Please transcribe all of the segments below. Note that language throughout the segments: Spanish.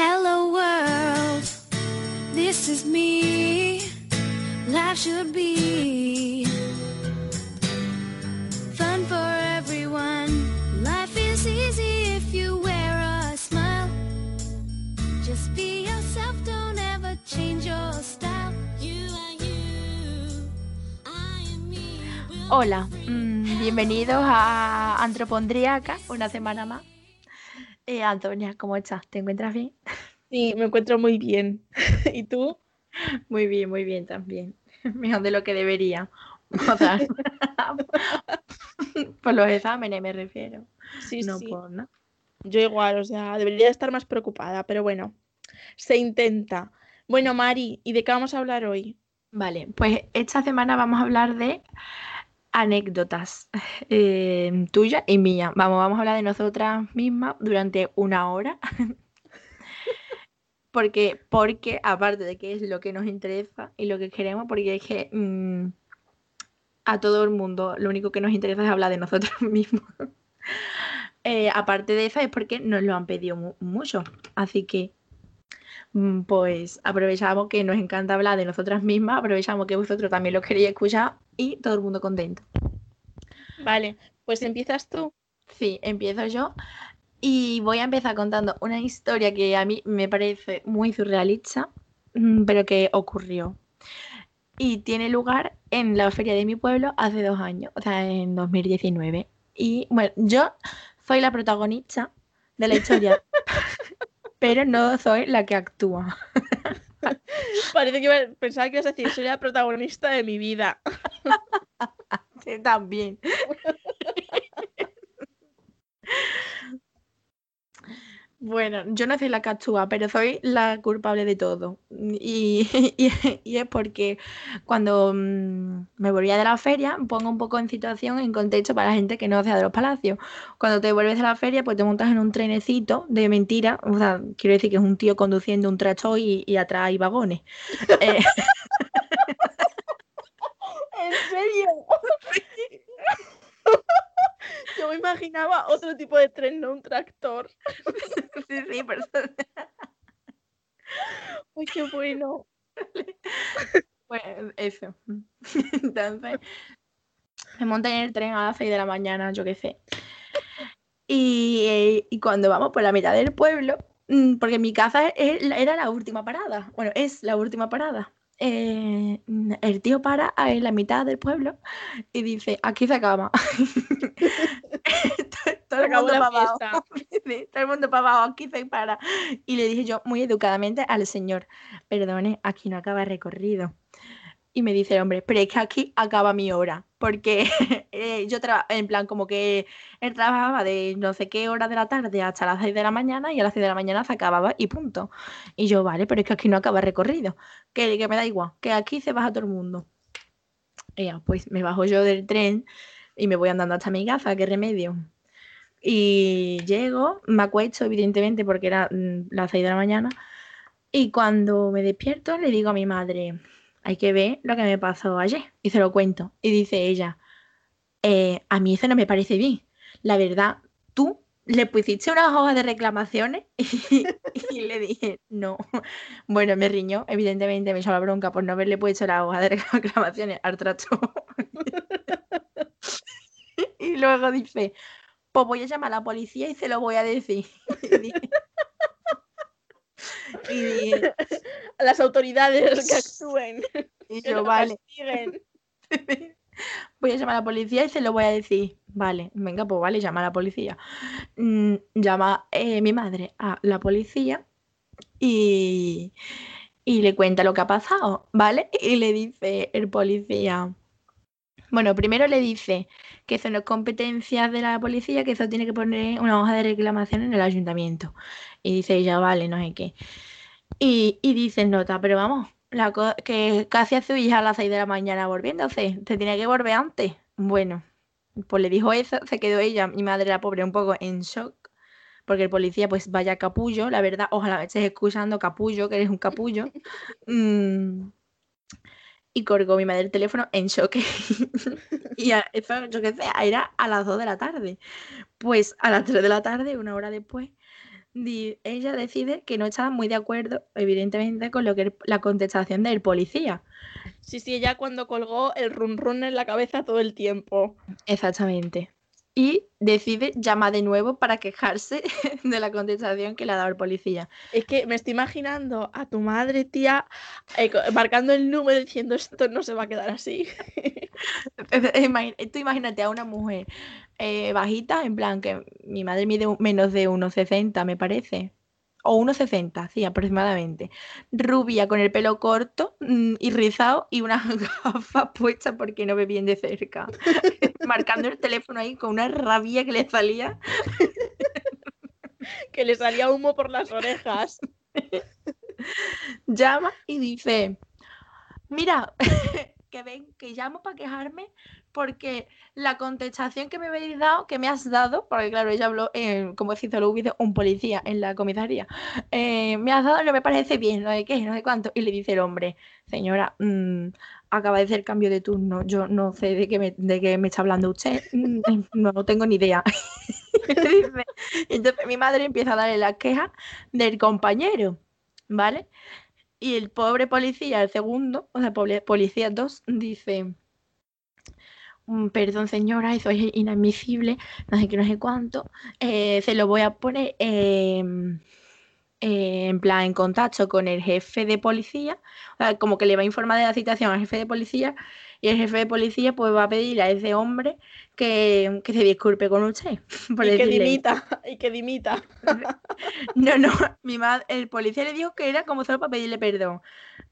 Hello world, this is me, life should be fun for everyone, life is easy if you wear a smile, just be yourself, don't ever change your style, you are you, I am me. Hola, bienvenidos a Antropondríaca, una semana más. Antonia, ¿cómo estás? ¿Te encuentras bien? Sí, me encuentro muy bien. ¿Y tú? Muy bien también. Mejor de lo que debería. O sea, por los exámenes me refiero. Sí, no, sí. Por, ¿no? Yo igual, o sea, debería estar más preocupada, pero bueno, se intenta. Bueno, Mari, ¿y de qué vamos a hablar hoy? Vale, pues esta semana vamos a hablar de anécdotas tuyas y mías. Vamos a hablar de nosotras mismas durante una hora. porque aparte de que es lo que nos interesa y lo que queremos, porque es que a todo el mundo lo único que nos interesa es hablar de nosotros mismos. Aparte de eso es porque nos lo han pedido mucho. Así que pues aprovechamos que nos encanta hablar de nosotras mismas, aprovechamos que vosotros también lo queréis escuchar y todo el mundo contento. Vale, pues ¿empiezas tú? Sí, empiezo yo y voy a empezar contando una historia que a mí me parece muy surrealista, pero que ocurrió. Y tiene lugar en la feria de mi pueblo hace 2 años, o sea, en 2019. Y bueno, yo soy la protagonista de la historia. Pero no soy la que actúa. Parece que pensaba que ibas a decir, soy la protagonista de mi vida. Sí, también. Bueno, yo no soy la que actúa, pero soy la culpable de todo. Y es porque cuando me volvía de la feria, pongo un poco en situación, en contexto para la gente que no sea de los palacios. Cuando te vuelves de la feria, pues te montas en un trenecito de mentira. O sea, quiero decir que es un tío conduciendo un tractor y atrás hay vagones. ¿En serio? Yo me imaginaba otro tipo de tren, no un tractor. Sí, pero... Uy, qué bueno. Bueno, eso. Entonces, me monté en el tren a las 6 de la mañana, yo qué sé. Y cuando vamos por la mitad del pueblo, porque mi casa era la última parada. Bueno, es la última parada. El tío para en la mitad del pueblo y dice, aquí se acaba. todo el mundo para abajo. Todo el mundo para abajo, aquí se para. Y le dije yo muy educadamente al señor, perdone, aquí no acaba el recorrido. Y me dice el hombre, pero es que aquí acaba mi hora, porque yo en plan como que él trabajaba de no sé qué hora de la tarde hasta las 6 de la mañana y a las 6 de la mañana se acababa y punto. Y yo, vale, pero es que aquí no acaba el recorrido, que me da igual, que aquí se baja todo el mundo. Y pues me bajo yo del tren y me voy andando hasta mi casa, qué remedio. Y llego, me acuesto evidentemente porque era las 6 de la mañana y cuando me despierto le digo a mi madre... Hay que ver lo que me pasó ayer. Y se lo cuento. Y dice ella, a mí eso no me parece bien. La verdad, tú le pusiste unas hojas de reclamaciones y le dije, no. Bueno, me riñó. Evidentemente me echó la bronca por no haberle puesto las hojas de reclamaciones al trato. Y luego dice, pues voy a llamar a la policía y se lo voy a decir. Y dije, y a las autoridades que actúen y yo, vale, voy a llamar a la policía y se lo voy a decir. Vale, venga, pues vale, llama a la policía. Llama mi madre a la policía y le cuenta lo que ha pasado, ¿vale? Y le dice el policía, bueno, primero le dice que eso no es competencia de la policía, que eso tiene que poner una hoja de reclamación en el ayuntamiento. Y dice ella, vale, no sé qué. Y dice, nota, pero vamos, que casi a su hija a las 6 de la mañana volviéndose, se tiene que volver antes. Bueno, pues le dijo eso, se quedó ella, mi madre la pobre, un poco en shock, porque el policía, pues vaya capullo, la verdad, ojalá estés escuchando, capullo, que eres un capullo. Y colgó mi madre el teléfono en shock. Y eso, yo qué sé, era a las 2 de la tarde. Pues a las 3 de la tarde, una hora después, ella decide que no estaba muy de acuerdo, evidentemente, con lo que la contestación del policía. Sí, ella cuando colgó el run en la cabeza todo el tiempo. Exactamente. Y decide llamar de nuevo para quejarse de la contestación que le ha dado el policía. Es que me estoy imaginando a tu madre, tía, marcando el número diciendo esto no se va a quedar así. Tú imagínate a una mujer bajita, en plan que mi madre mide menos de 1,60 me parece, o 1,60, sí, aproximadamente, rubia, con el pelo corto y rizado y unas gafas puestas porque no ve bien de cerca, marcando el teléfono ahí con una rabia que le salía que le salía humo por las orejas. Llama y dice, mira, que ven, que llamo para quejarme porque la contestación que me habéis dado, que me has dado, porque claro, ella habló, como si solo hubiese un policía en la comisaría, me has dado, no me parece bien, no sé qué, no sé cuánto. Y le dice el hombre, señora, acaba de ser cambio de turno, yo no sé de qué me está hablando usted, no tengo ni idea. Entonces mi madre empieza a darle las quejas del compañero, ¿vale? Y el pobre policía, el segundo, o sea, policía 2, dice, perdón señora, eso es inadmisible, no sé qué, no sé cuánto, se lo voy a poner en plan en contacto con el jefe de policía, o sea, como que le va a informar de la citación al jefe de policía, y el jefe de policía pues va a pedir a ese hombre que se disculpe con usted. Por y decirle, que dimita. No, mi madre, el policía le dijo que era como solo para pedirle perdón.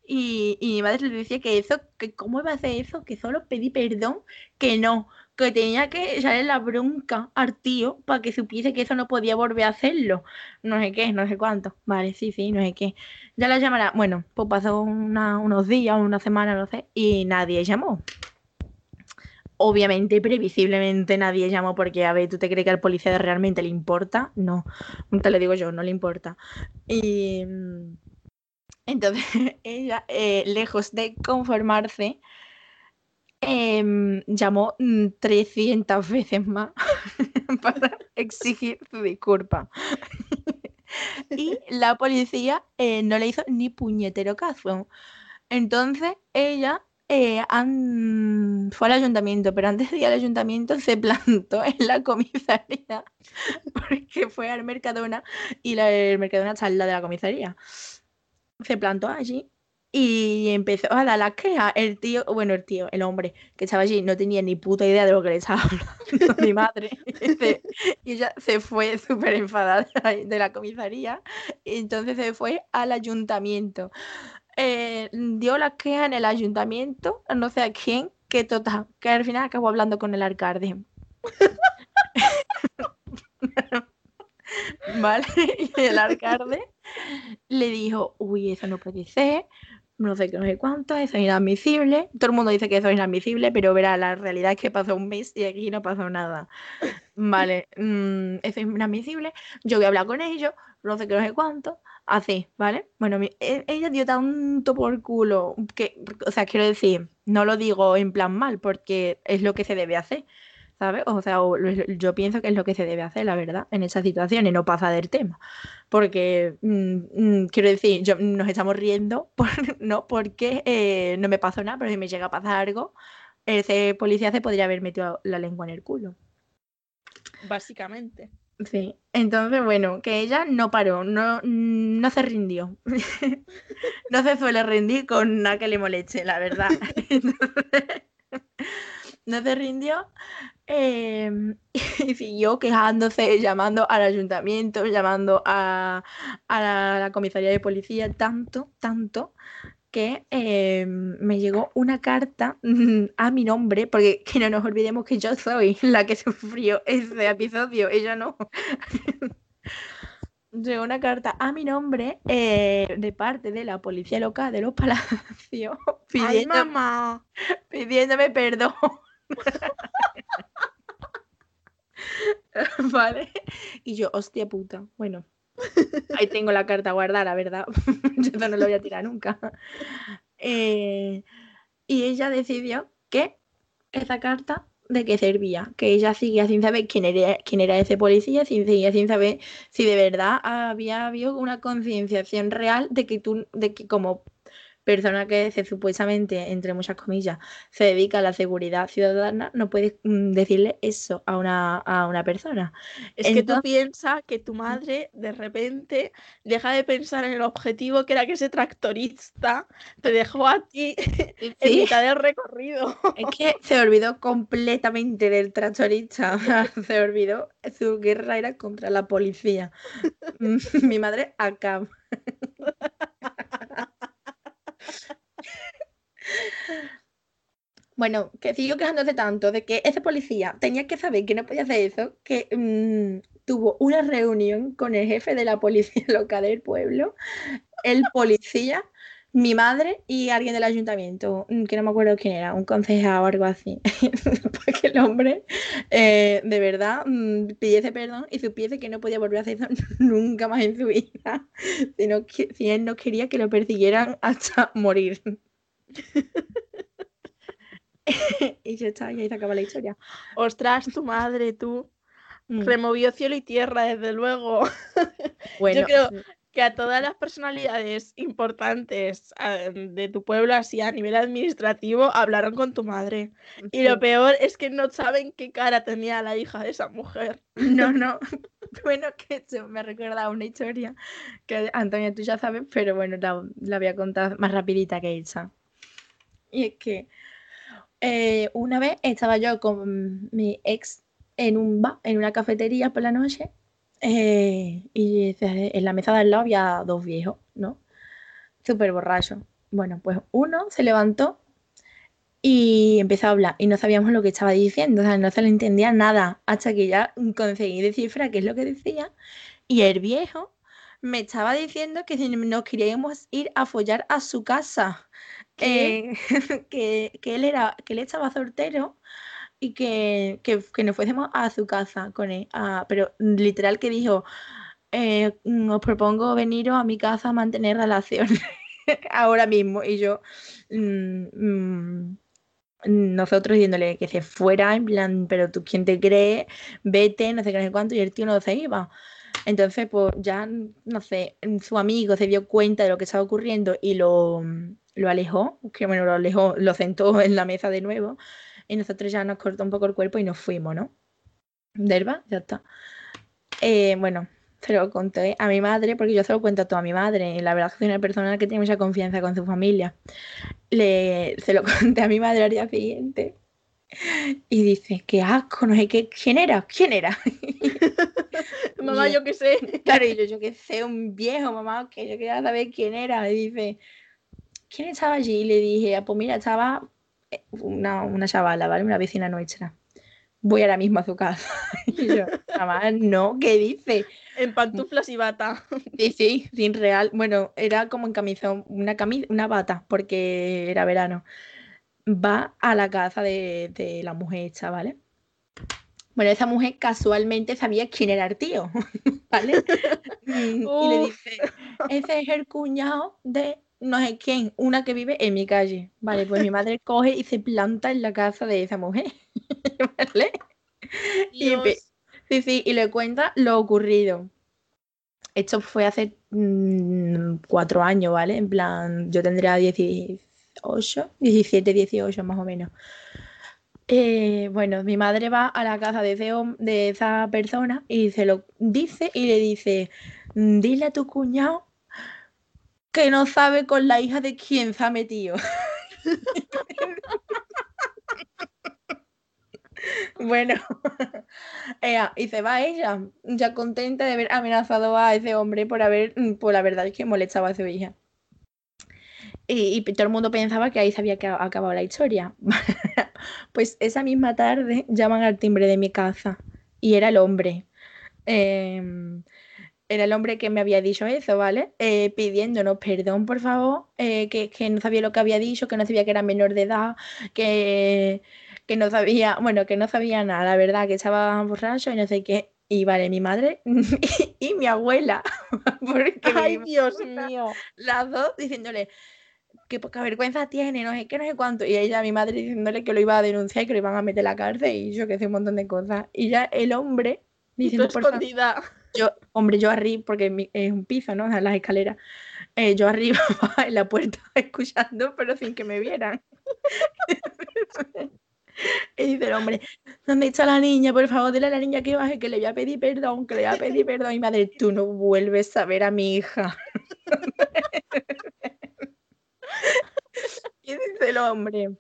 Y mi madre le decía que eso, que cómo iba a hacer eso, que solo pedí perdón, que no, que tenía que echarle la bronca al tío para que supiese que eso no podía volver a hacerlo. No sé qué, no sé cuánto. Vale, sí, no sé qué. Ya la llamará. Bueno, pues pasó unos días, una semana, no sé, y nadie llamó. Obviamente, previsiblemente nadie llamó porque, a ver, ¿tú te crees que al policía realmente le importa? No, te lo digo yo, no le importa. Y entonces ella, lejos de conformarse, llamó 300 veces más para exigir su disculpa. Y la policía no le hizo ni puñetero caso. Entonces ella fue al ayuntamiento, pero antes de ir al ayuntamiento se plantó en la comisaría porque fue al Mercadona y el Mercadona está al lado de la comisaría. Se plantó allí y empezó a dar las quejas. El hombre que estaba allí no tenía ni puta idea de lo que le estaba hablando mi madre. Y ella se fue súper enfadada de la comisaría. Y entonces se fue al ayuntamiento. Dio las quejas en el ayuntamiento, no sé a quién, que total, que al final acabó hablando con el alcalde. Vale, y el alcalde le dijo, uy, eso no puede ser, no sé qué, no sé cuánto, eso es inadmisible. Todo el mundo dice que eso es inadmisible, pero verá, la realidad es que pasó un mes y aquí no pasó nada. Vale, eso es inadmisible, yo voy a hablar con ellos, no sé qué, no sé cuánto. Así, ¿vale? Bueno, ella dio tanto por culo que, o sea, quiero decir, no lo digo en plan mal, porque es lo que se debe hacer, ¿sabes? O sea, yo pienso que es lo que se debe hacer, la verdad, en esas situaciones, no pasa del tema. Porque, quiero decir, nos estamos riendo, no porque no me pasó nada, pero si me llega a pasar algo, ese policía se podría haber metido la lengua en el culo. Básicamente. Sí, entonces bueno, que ella no paró, no se rindió. No se suele rendir con nada que le moleste, la verdad. Entonces, no se rindió y siguió quejándose, llamando al ayuntamiento, llamando a la comisaría de policía, tanto que me llegó una carta a mi nombre, porque que no nos olvidemos que yo soy la que sufrió ese episodio, ella no. Llegó una carta a mi nombre de parte de la policía local de Los Palacios pidiéndome perdón. Vale. Y yo, hostia puta, bueno. Ahí tengo la carta guardada, la verdad. Yo no la voy a tirar nunca. Y ella decidió que esa carta de qué servía, que ella seguía sin saber quién era ese policía, seguía sin saber si de verdad había habido una concienciación real de que como persona que se supuestamente, entre muchas comillas, se dedica a la seguridad ciudadana, no puedes decirle eso a una persona. Es entonces, que tú piensas que tu madre de repente deja de pensar en el objetivo que era que ese tractorista te dejó a ti ¿sí? en mitad del recorrido. Es que se olvidó completamente del tractorista, se olvidó, su guerra era contra la policía. Mi madre acá. Bueno, que siguió quejándose tanto de que ese policía tenía que saber que no podía hacer eso, que tuvo una reunión con el jefe de la policía local del pueblo, el policía, mi madre y alguien del ayuntamiento, que no me acuerdo quién era, un concejal o algo así, para que el hombre de verdad pidiese perdón y supiese que no podía volver a hacer eso nunca más en su vida, sino que si él no quería que lo persiguieran hasta morir. Y ya está, y ahí se acaba la historia. Ostras, tu madre, tú removió cielo y tierra, desde luego. Bueno, yo creo que a todas las personalidades importantes de tu pueblo, así a nivel administrativo, hablaron con tu madre. Sí. Y lo peor es que no saben qué cara tenía la hija de esa mujer. No. Bueno, que eso me recuerda a una historia que, Antonia, tú ya sabes, pero bueno, la voy a contar más rapidita que esa. Y es que una vez estaba yo con mi ex en un bar, en una cafetería por la noche, y en la mesa de al lado había dos viejos, ¿no? Súper borrachos. Bueno, pues uno se levantó y empezó a hablar, y no sabíamos lo que estaba diciendo, o sea, no se le entendía nada, hasta que ya conseguí descifrar qué es lo que decía, y el viejo me estaba diciendo que si nos queríamos ir a follar a su casa. Que él estaba soltero y que nos fuésemos a su casa con él, pero literal que dijo, os propongo veniros a mi casa a mantener relaciones ahora mismo, y yo nosotros diciéndole que se fuera, en plan, pero tú quién te crees, vete, no sé qué, no sé cuánto, y el tío no se iba. Entonces pues ya, no sé, su amigo se dio cuenta de lo que estaba ocurriendo y lo alejó, que bueno, lo sentó en la mesa de nuevo, y nosotros ya nos cortó un poco el cuerpo y nos fuimos, ¿no? Derba, ya está. Bueno, se lo conté a mi madre, porque yo se lo cuento a toda mi madre, y la verdad es que soy una persona que tiene mucha confianza con su familia. Se lo conté a mi madre al día siguiente, y dice, qué asco, no sé qué, ¿quién era? Mamá, yo qué sé. Claro, y yo qué sé, un viejo, mamá, que yo quería saber quién era, y dice, ¿quién estaba allí? Y le dije, pues mira, estaba una chavala, ¿vale? Una vecina nuestra. Voy ahora mismo a su casa. Y yo, mamá, no, ¿qué dice? En pantuflas y bata. Sí, sin real. Bueno, era como en camisón, una bata, porque era verano. Va a la casa de la mujer esta, ¿vale? Bueno, esa mujer casualmente sabía quién era el tío, ¿vale? Y le dice, ese es el cuñado de no sé quién, una que vive en mi calle. Vale, pues mi madre coge y se planta en la casa de esa mujer, ¿vale? Y le cuenta lo ocurrido. Esto fue hace 4 años, ¿vale? En plan, yo tendría 18 más o menos. Bueno, mi madre va a la casa de esa persona y se lo dice y le dice, dile a tu cuñado que no sabe con la hija de quién se ha metido. Bueno, y se va ella, ya contenta de haber amenazado a ese hombre por la verdad es que molestaba a su hija. Y todo el mundo pensaba que ahí se había acabado la historia. Pues esa misma tarde llaman al timbre de mi casa y era el hombre. Era el hombre que me había dicho eso, ¿vale? Pidiéndonos perdón, por favor, que no sabía lo que había dicho, que no sabía que era menor de edad, que no sabía, bueno, que no sabía nada, la verdad, que estaba borracho y no sé qué. Y vale, mi madre y mi abuela. Porque ¡ay, Dios mío! Las dos diciéndole, qué poca vergüenza tiene, no sé qué, no sé cuánto. Y ella, mi madre, diciéndole que lo iba a denunciar y que lo iban a meter a la cárcel y yo que sé un montón de cosas. Y ya el hombre diciendo por escondida. Yo arriba, porque es un piso, ¿no? O sea, las escaleras. Yo arriba en la puerta escuchando, pero sin que me vieran. Y dice el hombre, ¿dónde está la niña? Por favor, dile a la niña que baje, que le voy a pedir perdón, que le voy a pedir perdón. Y madre, tú no vuelves a ver a mi hija. Y dice el hombre,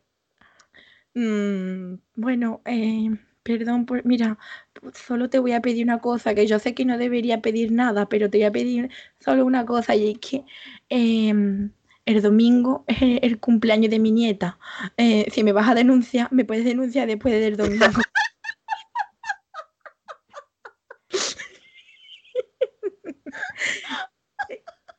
bueno, perdón, por, mira, solo te voy a pedir una cosa, que yo sé que no debería pedir nada, pero te voy a pedir solo una cosa, y es que el domingo es el cumpleaños de mi nieta. Si me vas a denunciar, me puedes denunciar después del domingo.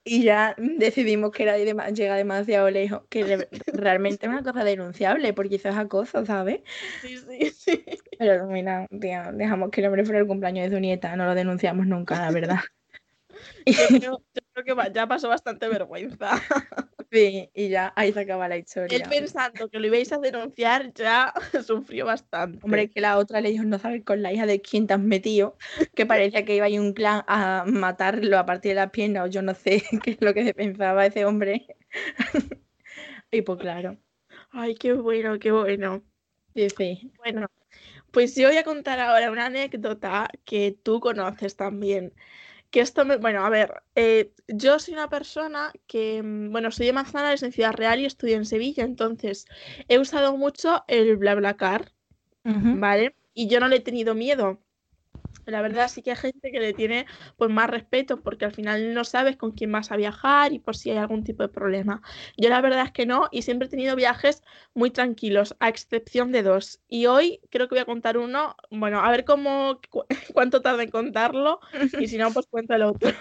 Y ya decidimos que era llega demasiado lejos, que realmente es una cosa denunciable, porque eso es acoso, ¿sabes? Sí, sí, sí. Pero mira, tía, dejamos que el hombre fuera el cumpleaños de su nieta, no lo denunciamos nunca, la verdad. Yo creo que ya pasó bastante vergüenza. Sí, y ya ahí se acaba la historia. Él pensando que lo ibais a denunciar ya sufrió bastante. Hombre, que la otra le dijo, no sabes con la hija de quién te has metido, que parecía que iba a ir un clan a matarlo a partir de las piernas, o yo no sé qué es lo que se pensaba ese hombre. Y pues claro. Ay, qué bueno, qué bueno. Sí, sí. Bueno, pues yo voy a contar ahora una anécdota que tú conoces también. Que esto me... Bueno, a ver, yo soy una persona que... Bueno, soy de Manzanares, en Ciudad Real, y estudio en Sevilla, entonces he usado mucho el BlaBlaCar, uh-huh. ¿Vale? Y yo no le he tenido miedo. La verdad sí que hay gente que le tiene pues más respeto, porque al final no sabes con quién vas a viajar y por si hay algún tipo de problema. Yo la verdad es que no, y siempre he tenido viajes muy tranquilos, a excepción de dos. Y hoy creo que voy a contar uno, bueno, a ver cómo cuánto tarda en contarlo, y si no, pues cuento el otro.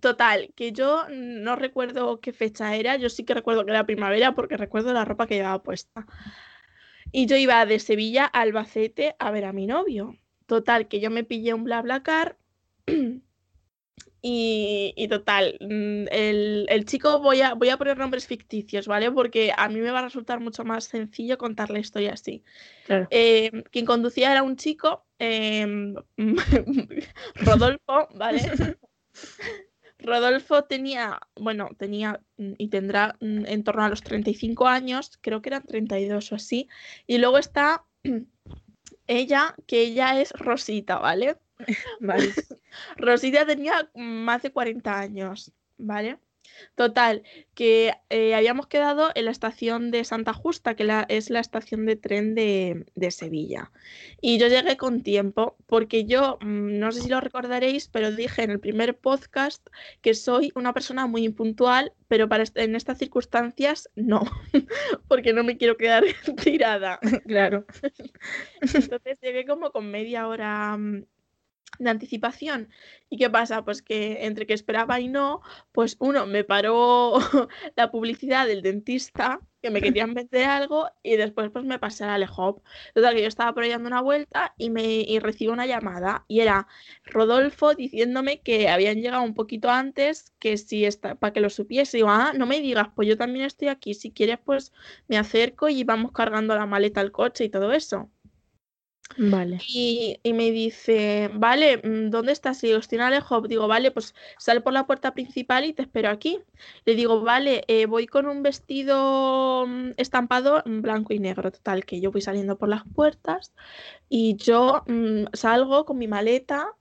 Total, que yo no recuerdo qué fecha era, yo sí que recuerdo que era primavera, porque recuerdo la ropa que llevaba puesta. Y yo iba de Sevilla a Albacete a ver a mi novio. Total, que yo me pillé un BlaBlaCar y total, el chico, voy a poner nombres ficticios, ¿vale? Porque a mí me va a resultar mucho más sencillo contar la historia así. Claro. Quien conducía era un chico, Rodolfo, ¿vale? Rodolfo tenía y tendrá en torno a los 35 años, creo que eran 32 o así. Y luego está ella, que ella es Rosita, ¿vale? Vale. Rosita tenía más de 40 años, ¿vale? Total, que habíamos quedado en la estación de Santa Justa, que es la estación de tren de Sevilla. Y yo llegué con tiempo, porque yo, no sé si lo recordaréis, pero dije en el primer podcast que soy una persona muy impuntual, pero en estas circunstancias no, porque no me quiero quedar tirada. Claro. Entonces llegué como con media hora de anticipación. ¿Y qué pasa? Pues que entre que esperaba y no, pues uno, me paró la publicidad del dentista, que me querían vender algo, y después pues me pasé a Lehop. Total, que yo estaba por ahí dando una vuelta y recibo una llamada, y era Rodolfo diciéndome que habían llegado un poquito antes, que si está, para que lo supiese. Y digo, no me digas, pues yo también estoy aquí, si quieres pues me acerco y vamos cargando la maleta al coche y todo eso. Vale. Y me dice, vale, ¿dónde estás? Y digo, estoy en Lehop. Digo, vale, pues sal por la puerta principal y te espero aquí. Le digo, vale, voy con un vestido estampado blanco y negro. Total, que yo voy saliendo por las puertas y yo salgo con mi maleta,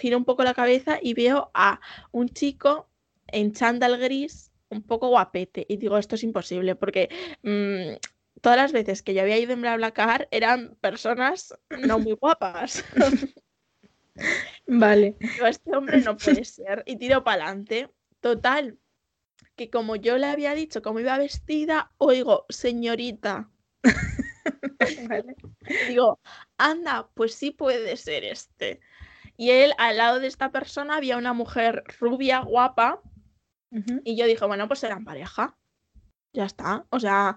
giro un poco la cabeza y veo a un chico en chándal gris, un poco guapete. Y digo, esto es imposible, porque... todas las veces que yo había ido en BlaBlaCar eran personas no muy guapas. Vale. Yo, este hombre no puede ser. Y tiro para adelante. Total, que como yo le había dicho cómo iba vestida, oigo, señorita. Vale. Digo, anda, pues sí puede ser este. Y él, al lado de esta persona, había una mujer rubia, guapa. Uh-huh. Y yo dije, bueno, pues eran pareja. Ya está. O sea...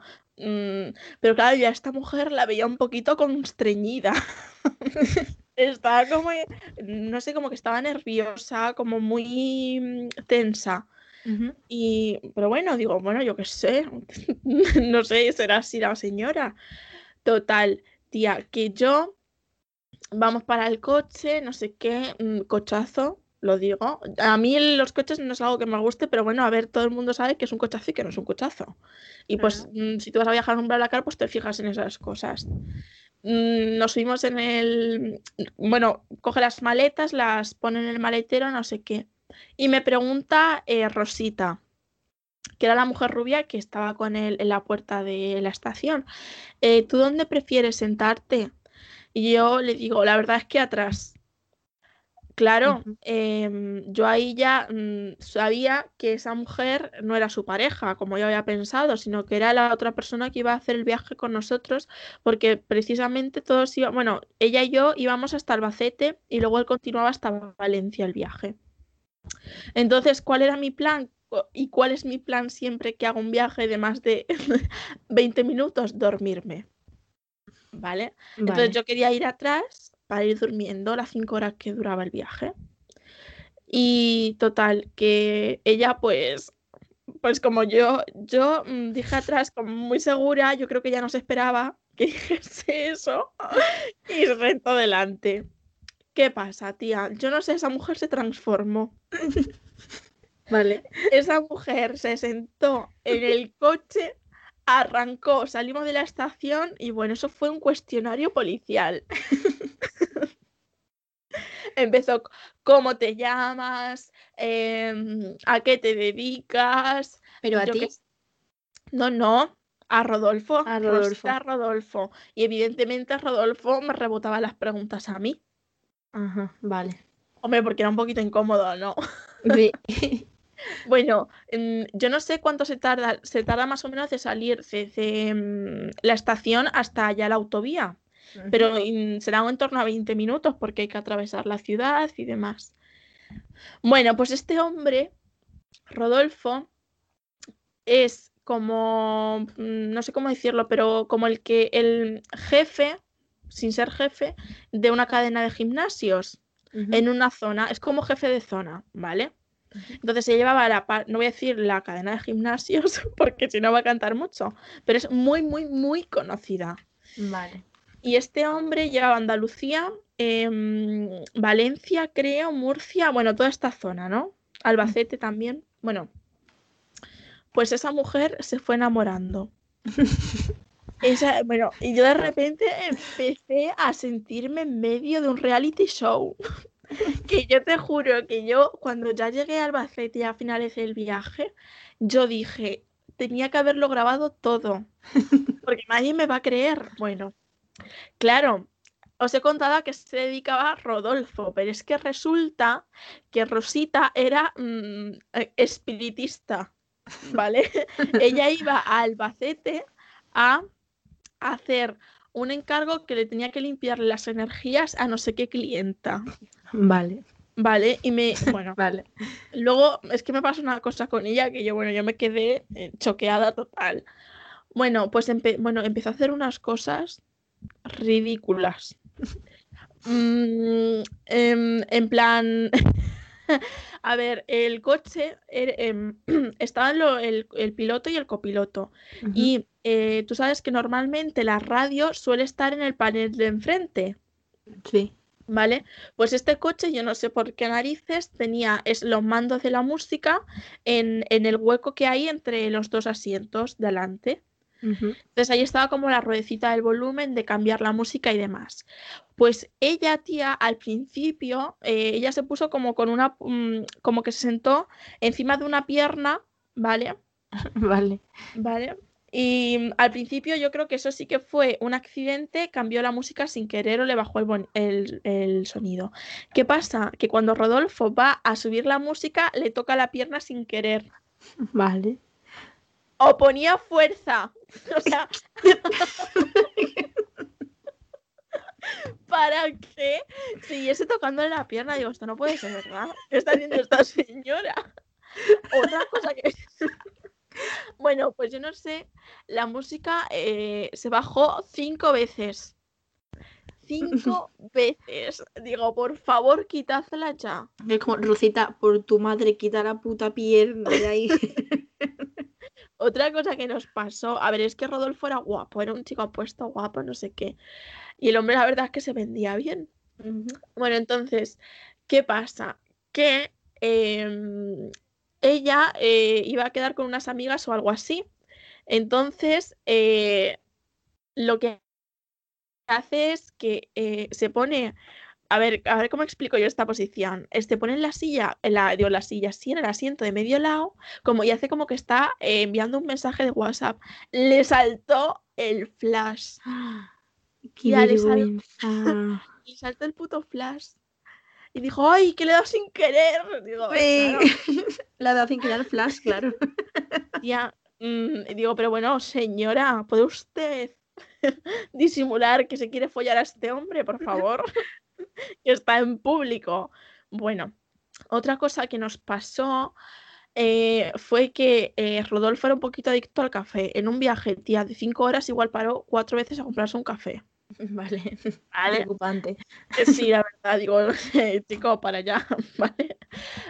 pero claro, ya esta mujer la veía un poquito constreñida. Estaba como, no sé, como que estaba nerviosa, como muy tensa. Uh-huh. Y, pero bueno, digo, bueno, yo qué sé, no sé, será así la señora. Total, tía, que yo, vamos para el coche, no sé qué, cochazo, lo digo. A mí los coches no es algo que me guste, pero bueno, a ver, todo el mundo sabe que es un cochazo y que no es un cochazo. Y pues, si tú vas a viajar a un BlaBlaCar, pues te fijas en esas cosas. Nos subimos en el... Bueno, coge las maletas, las pone en el maletero, no sé qué. Y me pregunta Rosita, que era la mujer rubia que estaba con él en la puerta de la estación. ¿Tú dónde prefieres sentarte? Y yo le digo, la verdad es que atrás. Claro, uh-huh. Yo ahí ya sabía que esa mujer no era su pareja, como yo había pensado, sino que era la otra persona que iba a hacer el viaje con nosotros, porque precisamente todos iban, bueno, ella y yo íbamos hasta Albacete y luego él continuaba hasta Valencia el viaje. Entonces, ¿cuál era mi plan? ¿Y cuál es mi plan siempre que hago un viaje de más de 20 minutos? Dormirme, ¿vale? Entonces yo quería ir atrás para ir durmiendo las 5 horas que duraba el viaje. Y total, que ella pues como yo dije atrás como muy segura, yo creo que ya no se esperaba que dijese eso y recto adelante. ¿Qué pasa, tía? Yo no sé, esa mujer se transformó. Vale. Esa mujer se sentó en el coche, arrancó, salimos de la estación y bueno, eso fue un cuestionario policial. Empezó, ¿cómo te llamas? ¿A qué te dedicas? ¿Pero a ti? No, a Rodolfo. A Rodolfo. Rosita, Rodolfo. Y evidentemente Rodolfo me rebotaba las preguntas a mí. Ajá, vale. Hombre, porque era un poquito incómodo, ¿no? Sí. Bueno, yo no sé cuánto se tarda más o menos de salir de la estación hasta allá la autovía, ajá, pero será en torno a 20 minutos porque hay que atravesar la ciudad y demás. Bueno, pues este hombre, Rodolfo, es como, no sé cómo decirlo, pero como el jefe, sin ser jefe, de una cadena de gimnasios, uh-huh, en una zona, es como jefe de zona, ¿vale? Uh-huh. Entonces se llevaba no voy a decir la cadena de gimnasios porque si no va a cantar mucho, pero es muy, muy, muy conocida. Vale. Y este hombre llevaba Andalucía, Valencia, creo, Murcia, bueno, toda esta zona, ¿no? Albacete, uh-huh, también. Bueno, pues esa mujer se fue enamorando. Bueno, y yo de repente empecé a sentirme en medio de un reality show. Que yo te juro que yo, cuando ya llegué a Albacete y a finales del viaje, yo dije, tenía que haberlo grabado todo, porque nadie me va a creer. Bueno, claro, os he contado a qué se dedicaba Rodolfo, pero es que resulta que Rosita era espiritista, ¿vale? Ella iba a Albacete a hacer un encargo que le tenía que limpiar las energías a no sé qué clienta. Vale, y vale. Luego es que me pasó una cosa con ella que yo me quedé choqueada total. Bueno, pues empezó a hacer unas cosas ridículas. En plan... A ver, el coche, estaban el piloto y el copiloto. Uh-huh. Y tú sabes que normalmente la radio suele estar en el panel de enfrente. Sí. ¿Vale? Pues este coche, yo no sé por qué narices, tenía los mandos de la música en el hueco que hay entre los dos asientos delante. Uh-huh. Entonces ahí estaba como la ruedecita del volumen, de cambiar la música y demás. Pues ella, tía, al principio, ella se puso como con una como que se sentó encima de una pierna, ¿vale? Vale. Y al principio yo creo que eso sí que fue un accidente, cambió la música sin querer o le bajó el sonido. ¿Qué pasa? Que cuando Rodolfo va a subir la música, le toca la pierna sin querer. Vale. O ponía fuerza, o sea, para que siguiese tocando la pierna. Digo, esto no puede ser, ¿verdad? ¿Qué está haciendo esta señora? Otra cosa que... Bueno, pues yo no sé, la música se bajó 5 veces. 5 veces. Digo, por favor, quitadla ya. Es como, Rosita, por tu madre, quita la puta pierna de ahí. Otra cosa que nos pasó, a ver, es que Rodolfo era guapo, era un chico apuesto, guapo, no sé qué. Y el hombre, la verdad, es que se vendía bien. Uh-huh. Bueno, entonces, ¿qué pasa? Que ella iba a quedar con unas amigas o algo así. Entonces, lo que hace es que se pone... A ver cómo explico yo esta posición. Este pone en la silla, sí, en el asiento de medio lado, como, y hace como que está enviando un mensaje de WhatsApp. Le saltó el flash. ¡Qué vergüenza! Le saltó el puto flash. Y dijo, ¡ay, que le he dado sin querer! Digo, sí. Claro. Le ha dado sin querer flash, claro. Ya, digo, pero bueno, señora, ¿puede usted disimular que se quiere follar a este hombre, por favor? Que está en público. Bueno, otra cosa que nos pasó fue que Rodolfo era un poquito adicto al café. En un viaje, tía, de 5 horas, igual paró 4 veces a comprarse un café. Vale. Preocupante. Sí, la verdad, digo, chico, para allá, ¿vale?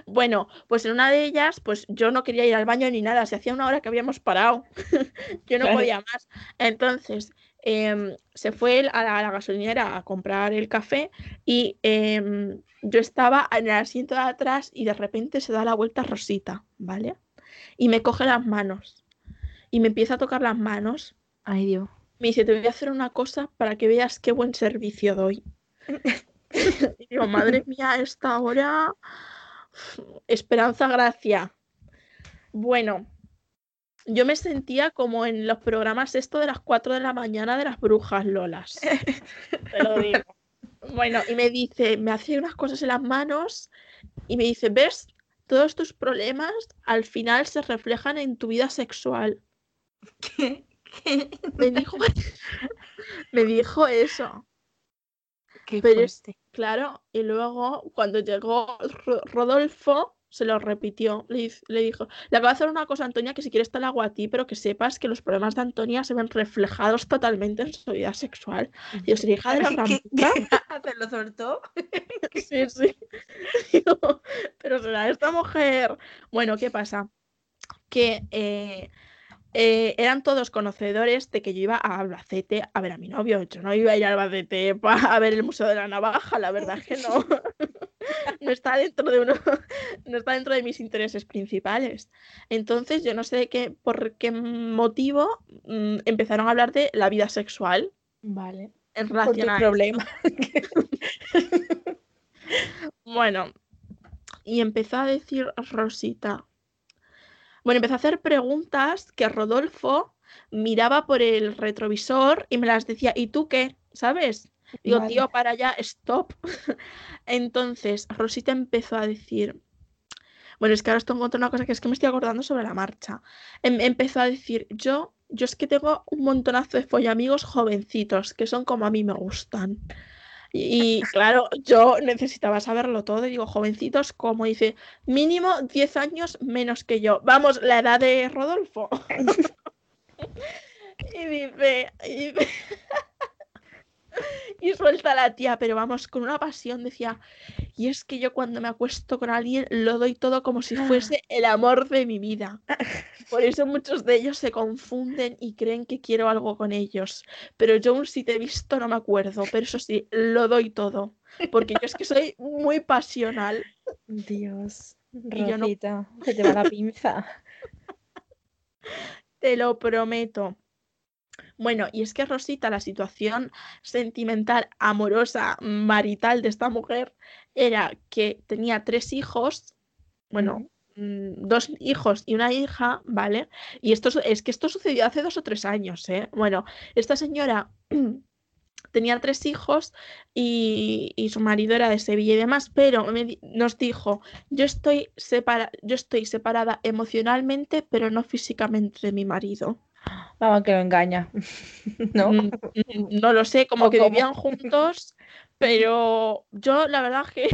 Bueno, pues en una de ellas, pues yo no quería ir al baño ni nada. Se hacía 1 hora que habíamos parado. Yo no podía más. Entonces... se fue a la gasolinera a comprar el café y yo estaba en el asiento de atrás y de repente se da la vuelta Rosita, ¿vale? Y me coge las manos y me empieza a tocar las manos. Ay, Dios. Me dice, te voy a hacer una cosa para que veas qué buen servicio doy. Y digo, madre mía, a esta hora, esperanza, gracia. Bueno... Yo me sentía como en los programas esto de las 4 de la mañana de las brujas lolas. Te lo digo. Bueno, y me dice, me hace unas cosas en las manos y me dice, ¿ves? Todos tus problemas al final se reflejan en tu vida sexual. ¿Qué? Me dijo eso. Qué fuerte. Pero claro, y luego cuando llegó Rodolfo, se lo repitió, le dijo, le acabo de hacer una cosa, Antonia, que si quieres te la hago a ti, pero que sepas que los problemas de Antonia se ven reflejados totalmente en su vida sexual. Y yo, ¿sería hija de la rampa? ¿Te lo soltó? Sí. Digo, pero será esta mujer. Bueno, ¿qué pasa? Que eran todos conocedores de que yo iba a Albacete a ver a mi novio. Yo no iba a ir a Albacete a ver el Museo de la Navaja, la verdad es que no. No está dentro de mis intereses principales. Entonces, yo no sé por qué motivo empezaron a hablar de la vida sexual. Vale. En relación a problema. Bueno, y empezó a decir Rosita. Bueno, empezó a hacer preguntas que Rodolfo miraba por el retrovisor y me las decía, ¿y tú qué? ¿Sabes? Digo, vale. Tío, para allá, stop. Entonces, Rosita empezó a decir... Bueno, es que ahora estoy encontrando una cosa que es que me estoy acordando sobre la marcha. Empezó a decir, yo es que tengo un montonazo de follamigos jovencitos, que son como a mí me gustan. Y claro, yo necesitaba saberlo todo. Y digo, jovencitos, como dice, mínimo 10 años menos que yo. Vamos, la edad de Rodolfo. Y dice... Y suelta la tía, pero vamos, con una pasión, decía, y es que yo cuando me acuesto con alguien lo doy todo como si fuese el amor de mi vida. Por eso muchos de ellos se confunden y creen que quiero algo con ellos. Pero yo aún si te he visto no me acuerdo, pero eso sí, lo doy todo. Porque yo es que soy muy pasional. Dios, Rosita, no... se te va la pinza. Te lo prometo. Bueno, y es que Rosita, la situación sentimental, amorosa, marital de esta mujer era que tenía 3 hijos, bueno, 2 hijos y una hija, ¿vale? Y esto sucedió hace 2 o 3 años, ¿eh? Bueno, esta señora tenía 3 hijos y su marido era de Sevilla y demás, pero nos dijo, yo estoy separada emocionalmente, pero no físicamente de mi marido. Vamos, que lo engaña, ¿no? No lo sé, como que vivían juntos, pero yo la verdad que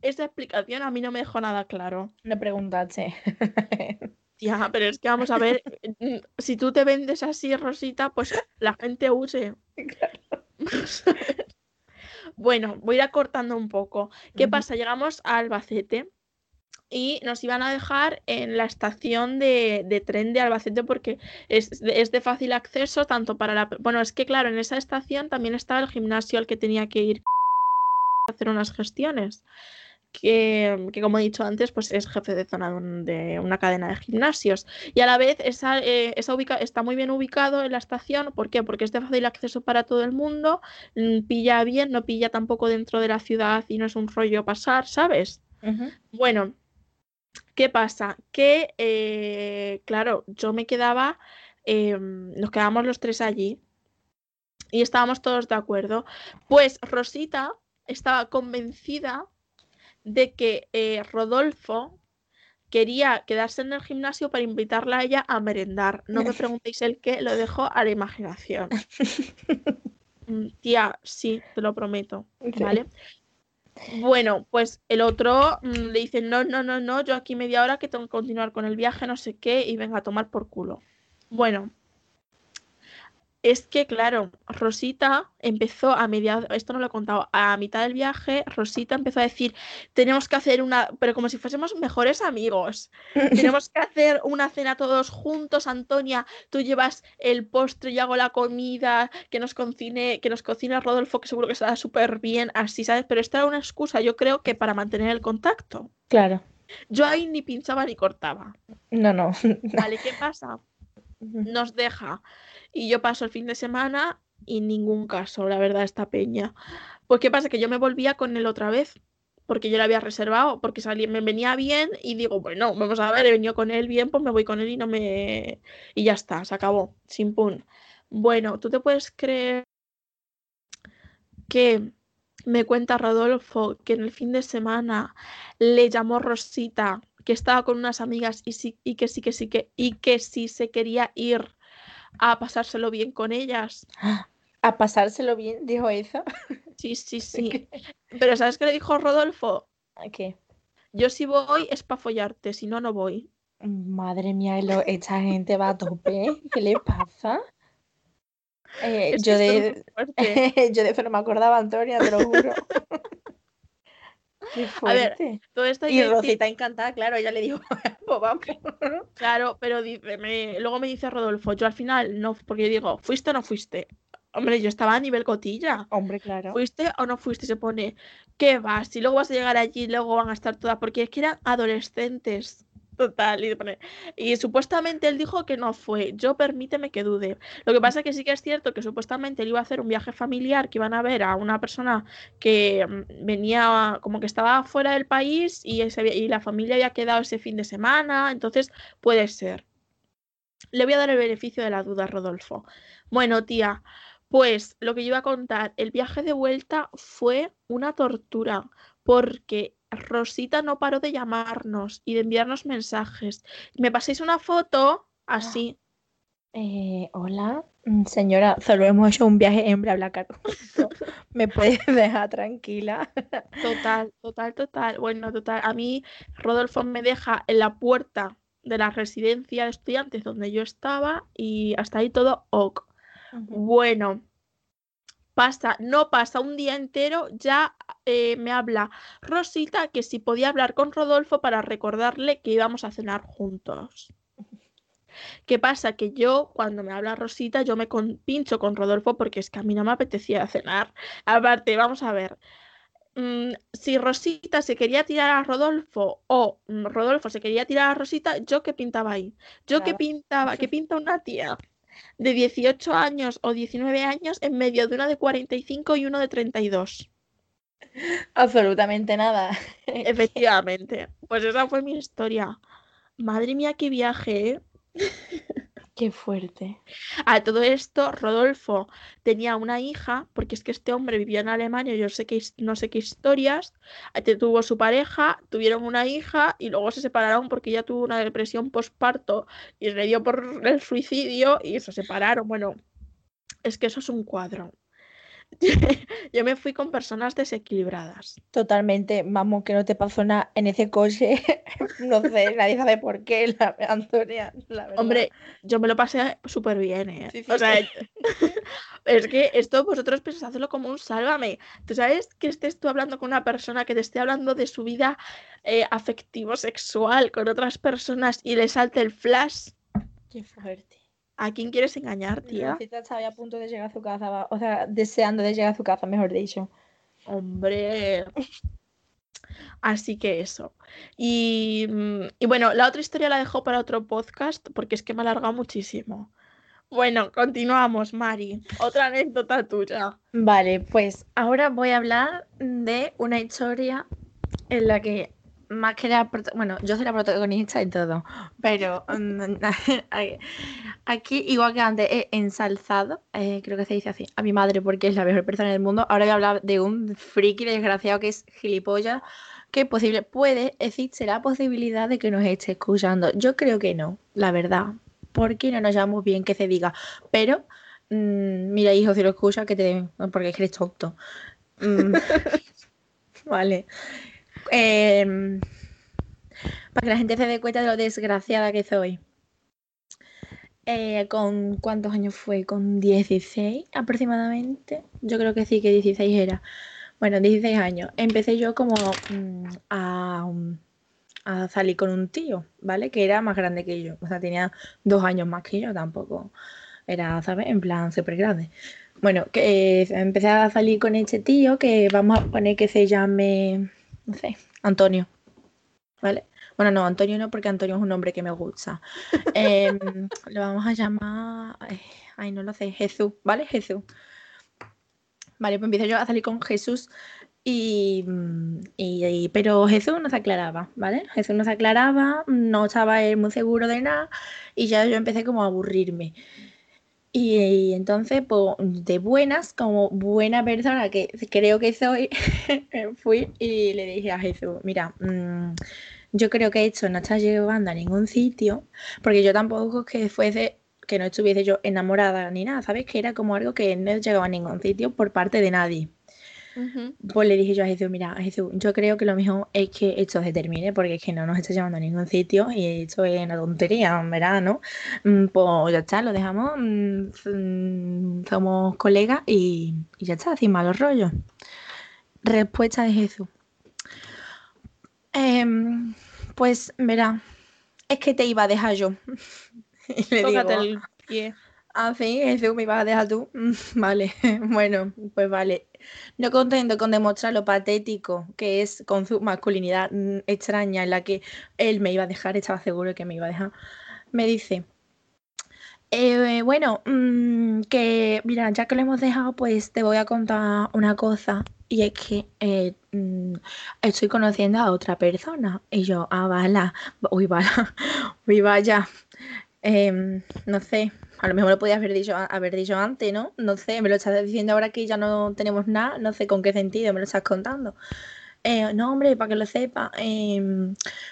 esa explicación a mí no me dejó nada claro. No preguntaste. Ya, pero es que vamos a ver, si tú te vendes así, Rosita, pues la gente use. Claro. Bueno, voy a ir cortando un poco. ¿Qué pasa? Llegamos a Albacete y nos iban a dejar en la estación de tren de Albacete porque es de fácil acceso tanto para la... Bueno, es que claro, en esa estación también estaba el gimnasio al que tenía que ir a hacer unas gestiones. Que como he dicho antes, pues es jefe de zona de una cadena de gimnasios. Y a la vez está muy bien ubicado en la estación. ¿Por qué? Porque es de fácil acceso para todo el mundo, pilla bien, no pilla tampoco dentro de la ciudad y no es un rollo pasar, ¿sabes? Uh-huh. Bueno, ¿qué pasa? Que, claro, nos quedábamos los tres allí y estábamos todos de acuerdo. Pues Rosita estaba convencida de que Rodolfo quería quedarse en el gimnasio para invitarla a ella a merendar. No me preguntéis el qué, lo dejo a la imaginación. Tía, sí, te lo prometo, okay. ¿Vale? Bueno, pues el otro le dice, no, yo aquí media hora que tengo que continuar con el viaje, no sé qué, y venga a tomar por culo. Bueno, es que claro, Rosita empezó esto no lo he contado, a mitad del viaje Rosita empezó a decir, tenemos que hacer pero como si fuésemos mejores amigos, tenemos que hacer una cena todos juntos, Antonia, tú llevas el postre, yo hago la comida, que nos cocine Rodolfo, que seguro que se da súper bien, así, ¿sabes? Pero esta era una excusa, yo creo que para mantener el contacto. Claro. Yo ahí ni pinchaba ni cortaba. No. Vale, ¿qué pasa? Nos deja y yo paso el fin de semana y ningún caso, la verdad, esta peña. Pues qué pasa, que yo me volvía con él otra vez porque yo lo había reservado, porque me venía bien y digo, bueno, vamos a ver, he venido con él bien, pues me voy con él y ya está, se acabó, sin pun. Bueno, ¿tú te puedes creer que me cuenta Rodolfo que en el fin de semana le llamó Rosita, que estaba con unas amigas y que sí se quería ir a pasárselo bien con ellas? ¿A pasárselo bien? ¿Dijo eso? Sí. Pero ¿sabes qué le dijo Rodolfo? ¿Qué? Yo si voy es para follarte, si no, no voy. Madre mía, esta gente va a tope. ¿Qué le pasa? Yo de eso no me acordaba, Antonia, te lo juro. A ver, todo esto y Rosita encantada, claro, ella le dijo, pues vamos. Claro, pero luego me dice Rodolfo, yo al final no, porque yo digo, ¿fuiste o no fuiste? Hombre, yo estaba a nivel cotilla. Hombre, claro. ¿Fuiste o no fuiste? Se pone, ¿qué vas? Si luego vas a llegar allí y luego van a estar todas, porque es que eran adolescentes. Total, y supuestamente él dijo que no fue, yo permíteme que dude. Lo que pasa es que sí que es cierto que supuestamente él iba a hacer un viaje familiar, que iban a ver a una persona que venía, como que estaba fuera del país y la familia había quedado ese fin de semana, entonces puede ser. Le voy a dar el beneficio de la duda a Rodolfo. Bueno, tía, pues lo que yo iba a contar, el viaje de vuelta fue una tortura, porque Rosita no paró de llamarnos y de enviarnos mensajes. ¿Me paséis una foto? Así. Hola, señora, solo hemos hecho un viaje en BlaBlaCar. ¿Me puedes dejar tranquila? Total. Bueno, total. A mí Rodolfo me deja en la puerta de la residencia de estudiantes donde yo estaba y hasta ahí todo ok. Uh-huh. Bueno. No pasa un día entero, ya me habla Rosita que si podía hablar con Rodolfo para recordarle que íbamos a cenar juntos. ¿Qué pasa? Que yo, cuando me habla Rosita, yo me pincho con Rodolfo porque es que a mí no me apetecía cenar. Aparte, vamos a ver, si Rosita se quería tirar a Rodolfo o Rodolfo se quería tirar a Rosita, ¿yo qué pintaba ahí? ¿Yo qué pintaba? ¿Qué pinta una tía de 18 años o 19 años en medio de una de 45 y uno de 32? Absolutamente nada. Efectivamente. Pues esa fue mi historia. Madre mía, qué viaje, ¿eh? Qué fuerte. A todo esto, Rodolfo tenía una hija, porque es que este hombre vivió en Alemania, yo sé que no sé qué historias, tuvo su pareja, tuvieron una hija y luego se separaron porque ella tuvo una depresión postparto y le dio por el suicidio y se separaron. Bueno, es que eso es un cuadro. Yo me fui con personas desequilibradas. Totalmente, mamón, que no te pasó nada en ese coche. No sé, nadie sabe por qué, Antonia, la verdad. Hombre, yo me lo pasé súper bien, ¿eh? Sí, sí, o sea, sí. Es que esto vosotros pensadlo como un sálvame. Tú sabes que estés tú hablando con una persona que te esté hablando de su vida afectivo-sexual con otras personas y le salte el flash. Qué fuerte. ¿A quién quieres engañar, tía? Rosita estaba a punto de llegar a su casa, o sea, deseando de llegar a su casa, mejor dicho. Hombre. Así que eso. Y bueno, la otra historia la dejo para otro podcast porque es que me ha alargado muchísimo. Bueno, continuamos, Mari. Otra anécdota tuya. Vale, pues ahora voy a hablar de una historia en la que... Más que la... Bueno, yo soy la protagonista y todo, pero aquí, igual que antes, he ensalzado, creo que se dice así, a mi madre porque es la mejor persona del mundo. Ahora voy a hablar de un friki desgraciado que es gilipollas, que puede existir la posibilidad de que nos esté escuchando. Yo creo que no, la verdad, porque no nos llamamos bien que se diga. Pero, mira, hijo, si lo escuchas, que te den, porque eres tonto. Vale. Para que la gente se dé cuenta de lo desgraciada que soy. ¿Con cuántos años fue? Con 16 aproximadamente. Yo creo que sí, que 16 era. Bueno, 16 años. Empecé yo como a salir con un tío, ¿vale? Que era más grande que yo. O sea, tenía 2 años más que yo. Tampoco era, ¿sabes? En plan, súper grande. Bueno, que empecé a salir con este tío que vamos a poner que se llame... No sé, Antonio, ¿vale? Bueno, no, Antonio no, porque Antonio es un nombre que me gusta. Lo vamos a llamar... Ay, no lo sé, Jesús, ¿vale? Jesús. Vale, pues empiezo yo a salir con Jesús y pero Jesús no se aclaraba, ¿vale? Jesús no se aclaraba, no estaba él muy seguro de nada y ya yo empecé como a aburrirme. Y entonces, pues, de buenas, como buena persona que creo que soy, fui y le dije a Jesús, mira, yo creo que esto no está llevando a ningún sitio, porque yo tampoco es que fuese, que no estuviese yo enamorada ni nada, ¿sabes? Que era como algo que no llegaba a ningún sitio por parte de nadie. Uh-huh. Pues le dije yo a Jesús, mira, Jesús, yo creo que lo mejor es que esto se termine, porque es que no nos está llevando a ningún sitio y esto es una tontería, ¿verdad? ¿No? Pues ya está, lo dejamos, somos colegas y ya está, sin malos rollos. Respuesta de Jesús. Pues, verá, es que te iba a dejar yo. Y le digo, tócate el pie. Ah, sí, Jesús, me ibas a dejar tú. Vale, bueno, pues vale. No contento con demostrar lo patético que es con su masculinidad extraña en la que él me iba a dejar, estaba seguro que me iba a dejar. Me dice, bueno, que mira, ya que lo hemos dejado, pues te voy a contar una cosa. Y es que estoy conociendo a otra persona. Y yo, vaya, no sé. A lo mejor lo podías haber dicho antes, ¿no? No sé, me lo estás diciendo ahora que ya no tenemos nada, no sé con qué sentido me lo estás contando. No, hombre, para que lo sepa,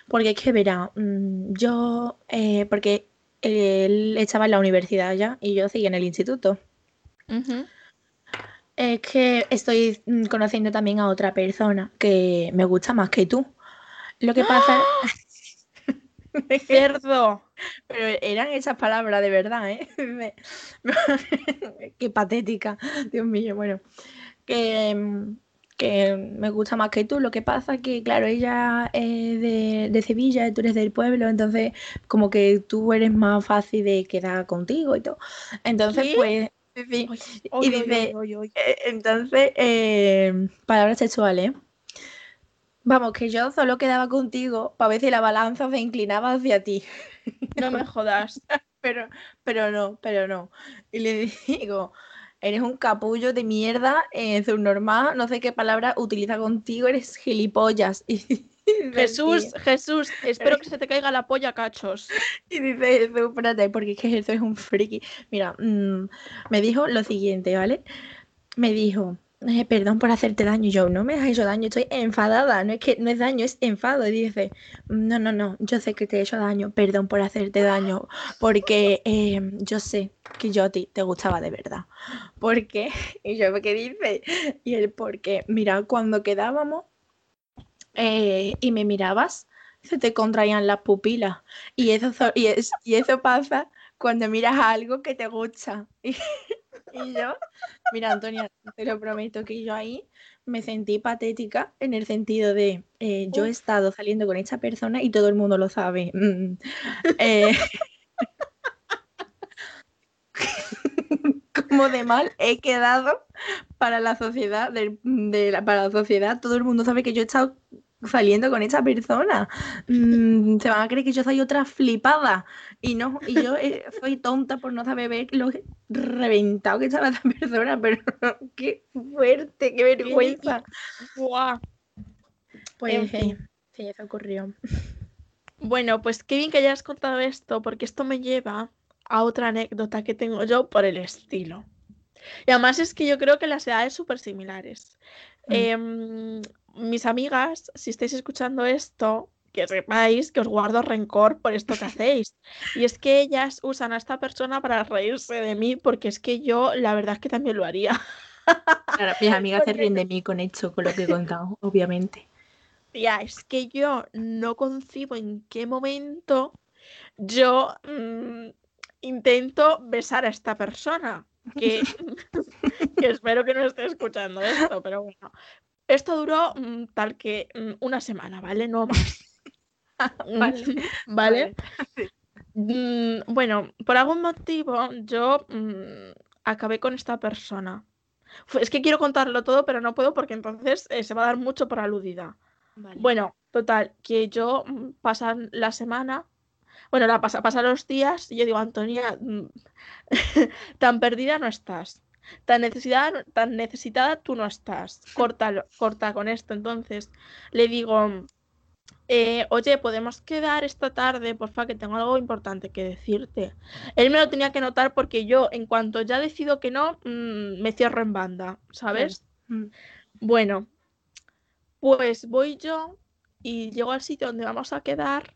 porque es que verá, yo, porque él estaba en la universidad ya y yo seguía en el instituto. Uh-huh. Es que estoy conociendo también a otra persona que me gusta más que tú. Lo que pasa es... Cerdo. Pero eran esas palabras de verdad, ¿eh? Qué patética, Dios mío. Bueno, que me gusta más que tú. Lo que pasa es que, claro, ella es de Sevilla, tú eres del pueblo, entonces como que tú eres más fácil de quedar contigo y todo. Entonces, ¿qué? Pues... Sí. Oy, y dice... Oy. Entonces, palabras sexuales, ¿eh? Vamos, que yo solo quedaba contigo para ver si la balanza se inclinaba hacia ti. No me jodas. Pero no. Y le digo, eres un capullo de mierda, subnormal, no sé qué palabra utiliza contigo, eres gilipollas. Y Jesús, espero que se te caiga la polla, cachos. Y dice Jesús, espérate, porque es que Jesús es un friki. Mira, me dijo lo siguiente, ¿vale? Me dijo... perdón por hacerte daño. Yo, no me has hecho daño, estoy enfadada. No es que no es daño, es enfado. Y dice, no, yo sé que te he hecho daño, perdón por hacerte daño, porque yo sé que yo a ti te gustaba de verdad. ¿Por qué? Y yo, ¿qué dice? Y él, porque, mira, cuando quedábamos y me mirabas, se te contraían las pupilas. Y eso pasa cuando miras a algo que te gusta. Y yo, mira, Antonia, te lo prometo que yo ahí me sentí patética, en el sentido de yo he estado saliendo con esta persona y todo el mundo lo sabe. Como de mal he quedado para la sociedad, para la sociedad. Todo el mundo sabe que yo he estado saliendo con esta persona. Se van a creer que yo soy otra flipada. Y no, y yo soy tonta por no saber ver lo reventado que estaba esa persona. Pero qué fuerte, qué vergüenza. Guau. Pues sí, eso ocurrió. Bueno, pues qué bien que hayas contado esto, porque esto me lleva a otra anécdota que tengo yo por el estilo. Y además es que yo creo que las edades súper similares. Mis amigas, si estáis escuchando esto, que sepáis que os guardo rencor por esto que hacéis. Y es que ellas usan a esta persona para reírse de mí, porque es que yo, la verdad es que también lo haría. Claro, mis amigas se ríen de mí con esto, con lo que he contado, obviamente. Ya, es que yo no concibo en qué momento yo intento besar a esta persona. Que espero que no esté escuchando esto, pero bueno. Esto duró tal que una semana, ¿vale? No más. ¿Vale? Sí. Bueno, por algún motivo yo acabé con esta persona. Es que quiero contarlo todo, pero no puedo, porque entonces se va a dar mucho por aludida. Vale. Bueno, total, que yo pasan la semana... Bueno, pasan los días y yo digo, Antonia, tan perdida no estás. Tan necesitada tú no estás. Corta con esto. Entonces le digo, oye, podemos quedar esta tarde, porfa, que tengo algo importante que decirte. Él me lo tenía que notar, porque yo, en cuanto ya decido que no, me cierro en banda, ¿sabes? Sí. Bueno, pues voy yo y llego al sitio donde vamos a quedar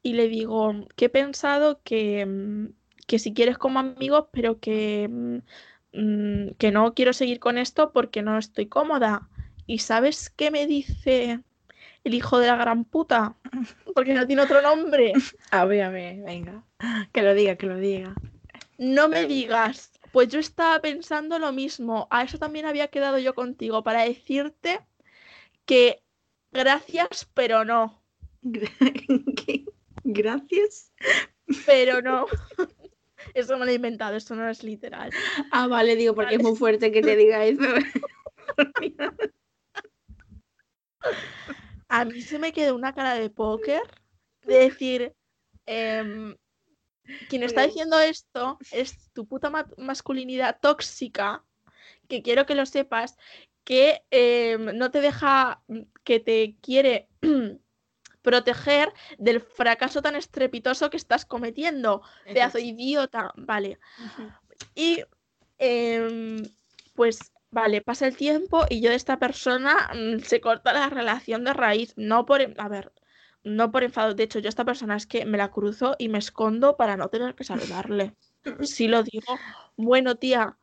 y le digo que he pensado que si quieres como amigos, pero que no quiero seguir con esto porque no estoy cómoda. ¿Y sabes qué me dice el hijo de la gran puta? Porque no tiene otro nombre. A ver, venga. Que lo diga. No me digas. Pues yo estaba pensando lo mismo. A eso también había quedado yo contigo, para decirte que gracias, pero no. ¿Qué? Gracias, pero no. Eso me lo he inventado, eso no es literal. Ah, vale, digo, porque es muy fuerte que te diga eso. A mí se me quedó una cara de póker de decir, quien está diciendo esto es tu puta masculinidad tóxica, que quiero que lo sepas, que no te deja, que te quiere proteger del fracaso tan estrepitoso que estás cometiendo. Pedazo idiota. Vale. Uh-huh. Y pues vale, pasa el tiempo y yo de esta persona se corta la relación de raíz. No por enfado. De hecho, yo a esta persona es que me la cruzo y me escondo para no tener que saludarle. Sí lo digo. Bueno, tía,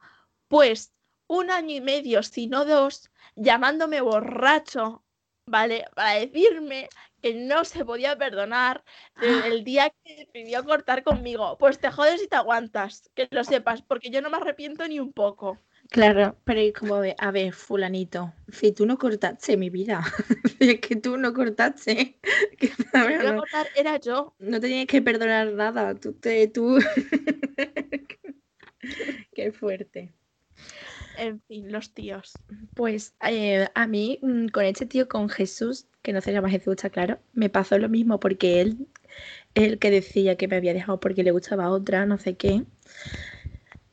pues 1 año y medio, si no 2, llamándome borracho, ¿vale? Para decirme que no se podía perdonar desde el día que decidió cortar conmigo. Pues te jodes y te aguantas, que lo sepas, porque yo no me arrepiento ni un poco. Claro, pero es como de, a ver, fulanito, si tú no cortaste, mi vida, es que tú no cortaste. Que no iba a cortar era yo. No te tienes que perdonar nada, tú. Qué fuerte. En fin, los tíos. Pues a mí, con este tío, con Jesús, que no se llama Jesús, está claro, me pasó lo mismo, porque él es el que decía que me había dejado porque le gustaba otra, no sé qué.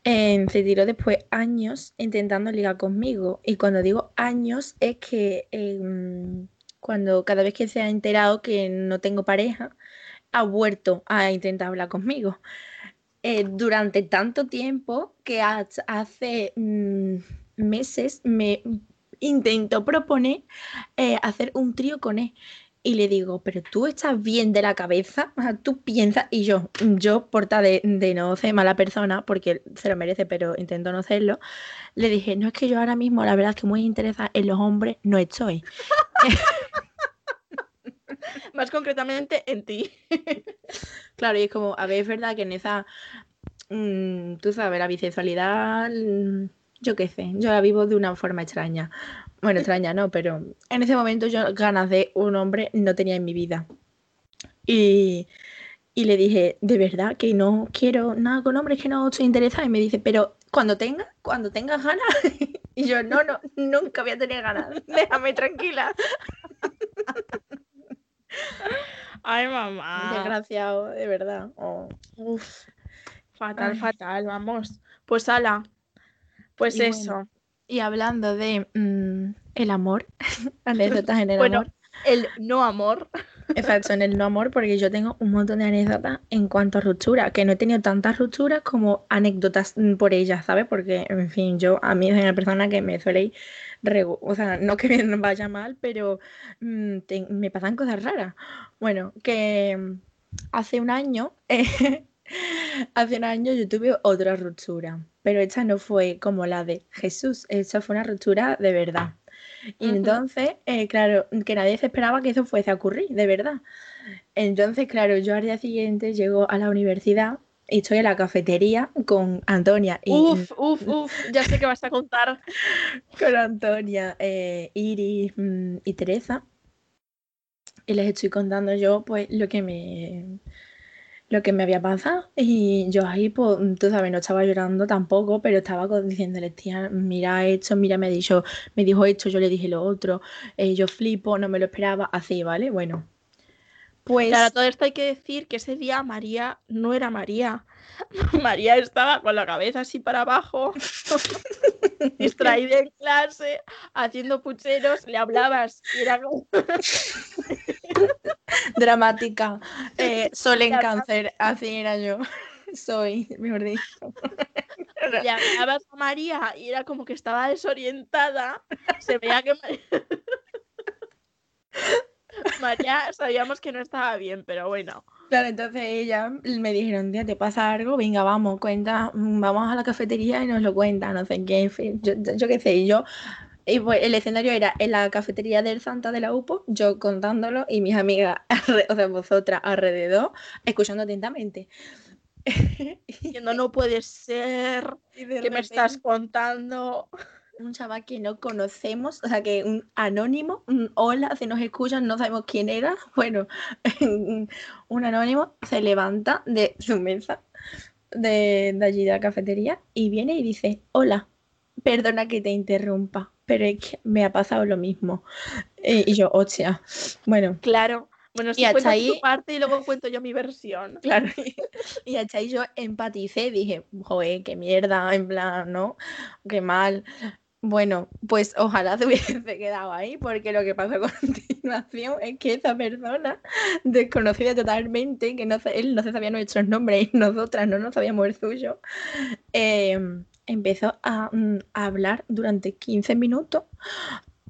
Se tiró después años intentando ligar conmigo. Y cuando digo años es que cuando cada vez que se ha enterado que no tengo pareja, ha vuelto a intentar hablar conmigo. Durante tanto tiempo que hace meses me intentó proponer hacer un trío con él. Y le digo, pero tú estás bien de la cabeza, o sea, tú piensas, y yo porta de no ser mala persona, porque se lo merece, pero intento no serlo, le dije, no, es que yo ahora mismo, la verdad es que muy interesada en los hombres no estoy. Más concretamente en ti. Claro, y es como, a ver, es verdad que en esa, tú sabes, la bisexualidad, yo qué sé, yo la vivo de una forma extraña. Bueno, extraña no, pero en ese momento yo ganas de un hombre no tenía en mi vida. Y le dije, de verdad que no quiero nada con hombres, que no estoy interesada. Y me dice, pero cuando tengas ganas. Y yo, no, nunca voy a tener ganas. Déjame tranquila. Ay, mamá. Desgraciado, de verdad. Oh. Uf. Fatal, vamos. Pues ala. Pues y eso. Bueno. Y hablando de el amor, anécdotas en el amor. El no amor. Exacto, en el no amor, porque yo tengo un montón de anécdotas en cuanto a ruptura, que no he tenido tantas rupturas como anécdotas por ellas, ¿sabes? Porque, en fin, a mí es una persona que me suele ir, o sea, no que me vaya mal, pero me pasan cosas raras. Bueno, que hace un año yo tuve otra ruptura, pero esta no fue como la de Jesús, esta fue una ruptura de verdad. Y entonces, claro, que nadie se esperaba que eso fuese a ocurrir, de verdad. Entonces, claro, yo al día siguiente llego a la universidad y estoy en la cafetería con Antonia. Y, ¡Uf! Ya sé que vas a contar. Con Antonia, Iris y Teresa. Y les estoy contando yo, pues, lo que me había pasado, y yo ahí, pues, tú sabes, no estaba llorando tampoco, pero estaba diciéndole, tía, mira esto, mira, me dijo esto, yo le dije lo otro, yo flipo, no me lo esperaba, así, ¿vale? Bueno, pues... Claro, todo esto hay que decir que ese día María no era María. María estaba con la cabeza así para abajo, distraída en clase, haciendo pucheros, le hablabas, y era como... Dramática, sol en cáncer, así era yo, soy, mejor dicho. Le hablabas a María y era como que estaba desorientada, se veía que María sabíamos que no estaba bien, pero bueno. Claro, entonces ella me dijeron, tía, ¿te pasa algo? Venga, vamos, vamos a la cafetería y nos lo cuentan, no sé qué, en fin, yo qué sé, y pues el escenario era en la cafetería del Santa de la UPO, yo contándolo y mis amigas, o sea, vosotras alrededor, escuchando atentamente. Diciendo, no puede ser, ¿qué me estás contando? Un chaval que no conocemos, o sea, que un anónimo, un hola, si nos escuchan, no sabemos quién era. Bueno, un anónimo se levanta de su mesa de allí de la cafetería y viene y dice, hola, perdona que te interrumpa, pero es que me ha pasado lo mismo. Y yo, hostia, bueno. Claro. Bueno, si cuentas ahí... tu parte y luego cuento yo mi versión. Claro. Y hasta ahí yo empaticé, dije, joder, qué mierda, en plan, ¿no? Qué mal. Bueno, pues ojalá te hubiese quedado ahí, porque lo que pasó a continuación es que esa persona, desconocida totalmente, que él no se sabía nuestros nombres y nosotras no nos sabíamos el suyo, empezó a hablar durante 15 minutos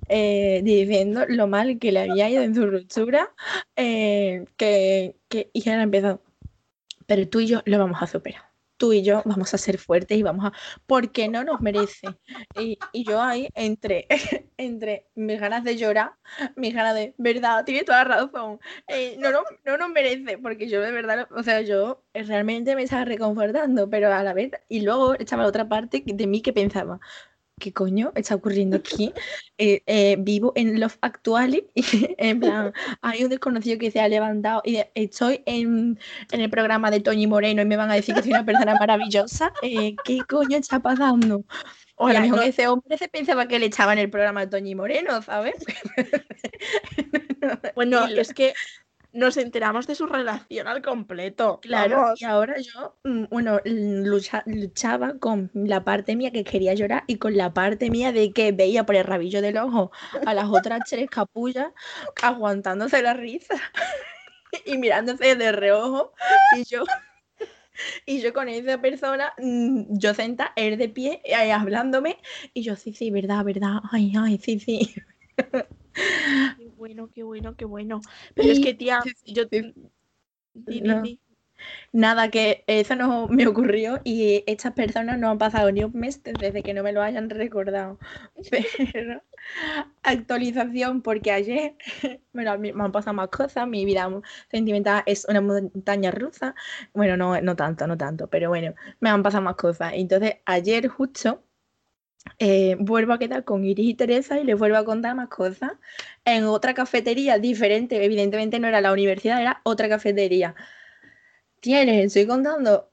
diciendo lo mal que le había ido en su ruptura, y ahora empezó, pero tú y yo lo vamos a superar, tú y yo vamos a ser fuertes y vamos a, porque no nos merece. Y yo ahí entre mis ganas de llorar, mis ganas de, verdad, tiene toda la razón, no nos merece, porque yo de verdad, o sea, yo realmente me estaba reconfortando, pero a la vez, y luego estaba la otra parte de mí que pensaba, ¿qué coño está ocurriendo aquí? Vivo en Love Actually, en plan, hay un desconocido que se ha levantado y estoy en el programa de Toñi Moreno y me van a decir que soy una persona maravillosa. ¿Qué coño está pasando? O a lo mejor ese hombre se pensaba que le echaban el programa de Toñi Moreno, ¿sabes? Bueno, es que nos enteramos de su relación al completo. Claro, vamos. Y ahora yo, bueno, luchaba con la parte mía que quería llorar y con la parte mía de que veía por el rabillo del ojo a las otras tres capullas aguantándose la risa y mirándose de reojo, y yo Y yo con esa persona, yo sentada, él de pie, hablándome, y yo, sí, sí, verdad, verdad, ay, ay, sí, sí. Qué bueno, qué bueno, qué bueno. Pero y... es que, tía, yo... No. Nada, que eso no me ocurrió y estas personas no han pasado ni un mes desde que no me lo hayan recordado. Pero actualización, porque ayer, bueno, me han pasado más cosas, mi vida sentimental es una montaña rusa. Bueno, no tanto, pero bueno, me han pasado más cosas. Entonces ayer justo vuelvo a quedar con Iris y Teresa y les vuelvo a contar más cosas en otra cafetería diferente, evidentemente no era la universidad, era otra cafetería. Le estoy contando,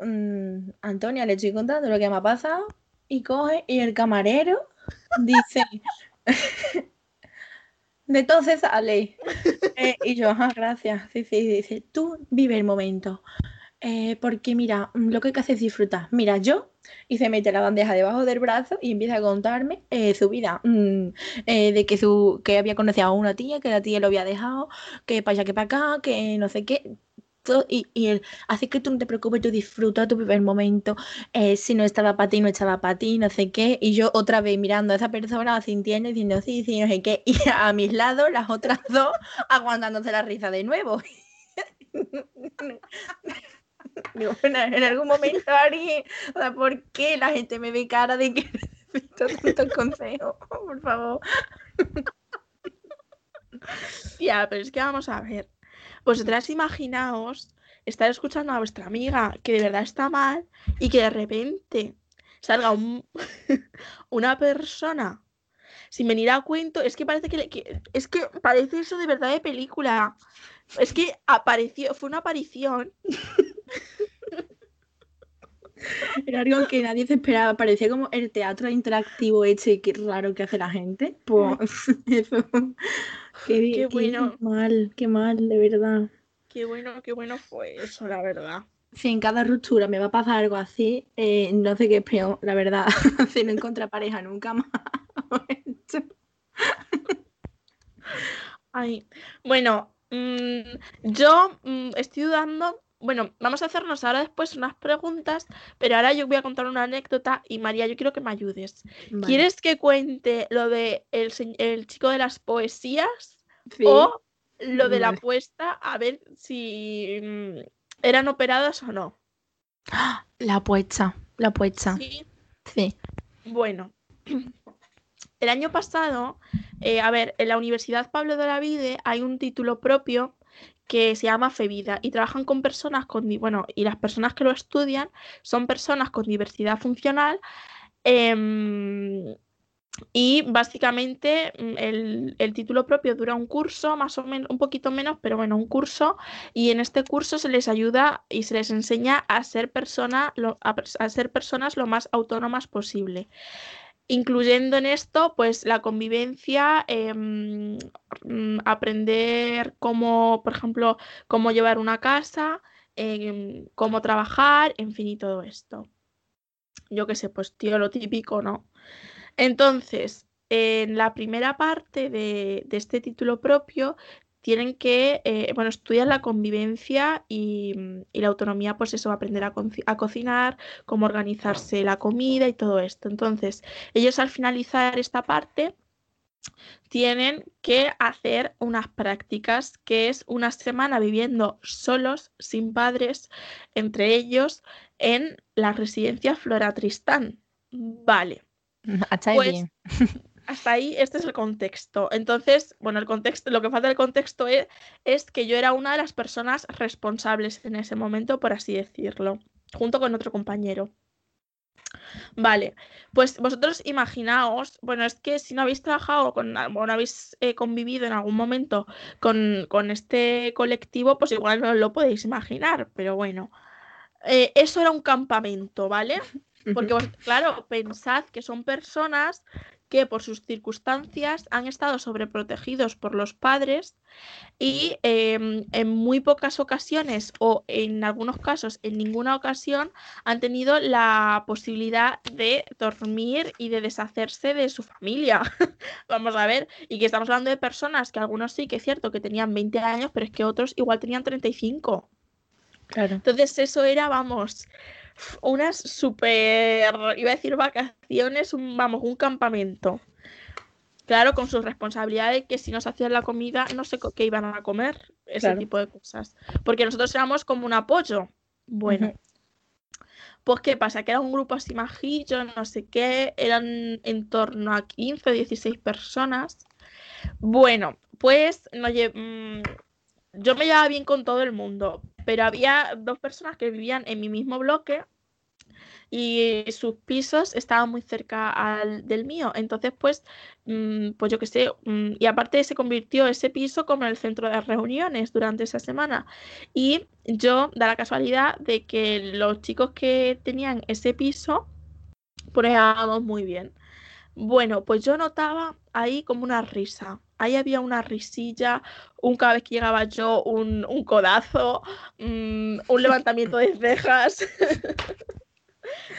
Antonia, le estoy contando lo que me ha pasado y coge y el camarero dice, de entonces sale. Y yo, ajá, gracias. Sí, dice, tú vive el momento. Porque mira, lo que hay que hacer es disfrutar. Mira, yo, y se mete la bandeja debajo del brazo y empieza a contarme su vida, de que había conocido a una tía, que la tía lo había dejado, que para allá, que para acá, que no sé qué. Y él, así que tú no te preocupes, tú disfruta tu primer momento, si no estaba para ti, no estaba para ti, no sé qué. Y yo otra vez mirando a esa persona, asintiendo, diciendo sí, sí, no sé qué. Y a mis lados las otras dos aguantándose la risa de nuevo. Digo, bueno, en algún momento alguien, o sea, ¿por qué la gente me ve cara de que necesito tantos consejos? Por favor. Ya, pero es que vamos a ver. Vosotras imaginaos estar escuchando a vuestra amiga que de verdad está mal y que de repente salga una persona sin venir a cuento. Es que parece es que parece eso de verdad de película. Es que apareció, fue una aparición. Era algo que nadie se esperaba. Parecía como el teatro interactivo ese que raro que hace la gente. Pues eso. Qué bueno. Qué mal, de verdad. Qué bueno fue eso, la verdad. Si en cada ruptura me va a pasar algo así, no sé qué es peor, la verdad. Si no encuentra pareja nunca más. Ay. Bueno, yo estoy dudando. Bueno, vamos a hacernos ahora después unas preguntas, pero ahora yo voy a contar una anécdota y María, yo quiero que me ayudes. Vale. ¿Quieres que cuente lo de el chico de las poesías? Sí. O lo de la apuesta, a ver si eran operadas o no? La apuesta. Sí. Bueno, el año pasado, en la Universidad Pablo de Olavide hay un título propio que se llama Fevida, y trabajan con personas y las personas que lo estudian son personas con diversidad funcional, y básicamente el título propio dura un curso, más o menos, un poquito menos, pero bueno, un curso, y en este curso se les ayuda y se les enseña a ser personas lo más autónomas posible, incluyendo en esto, pues, la convivencia, aprender cómo, por ejemplo, cómo llevar una casa, cómo trabajar, en fin, y todo esto. Yo qué sé, pues, tío, lo típico, ¿no? Entonces, en la primera parte de este título propio tienen que, estudiar la convivencia y la autonomía, pues eso, aprender a cocinar, cómo organizarse la comida y todo esto. Entonces, ellos al finalizar esta parte tienen que hacer unas prácticas, que es una semana viviendo solos, sin padres, entre ellos, en la residencia Flora Tristán. Vale. Hasta ahí pues, bien. Hasta ahí, este es el contexto. Entonces, bueno, el contexto, lo que falta del contexto es que yo era una de las personas responsables en ese momento, por así decirlo, junto con otro compañero. Vale, pues vosotros imaginaos, bueno, es que si no habéis trabajado no habéis convivido en algún momento con este colectivo, pues igual no lo podéis imaginar, pero bueno. Eso era un campamento, ¿vale? Porque, claro, pensad que son personas que por sus circunstancias han estado sobreprotegidos por los padres y en muy pocas ocasiones, o en algunos casos en ninguna ocasión, han tenido la posibilidad de dormir y de deshacerse de su familia. Vamos a ver, y que estamos hablando de personas que algunos sí que es cierto que tenían 20 años, pero es que otros igual tenían 35. Claro. Entonces eso era, vamos, unas súper, iba a decir vacaciones, un campamento. Claro, con sus responsabilidades, que si nos hacían la comida, no sé qué iban a comer, ese claro. tipo de cosas. Porque nosotros éramos como un apoyo. Bueno, uh-huh. Pues ¿qué pasa? Que era un grupo así majillo, no sé qué, eran en torno a 15 o 16 personas. Bueno, pues yo me llevaba bien con todo el mundo, pero había dos personas que vivían en mi mismo bloque. Y sus pisos estaban muy cerca del mío. Entonces, pues yo qué sé. Y aparte se convirtió ese piso como en el centro de reuniones durante esa semana. Y yo, da la casualidad de que los chicos que tenían ese piso, pues estábamos muy bien. Bueno, pues yo notaba ahí como una risa. Ahí había una risilla, cada vez que llegaba yo un codazo, un levantamiento de cejas...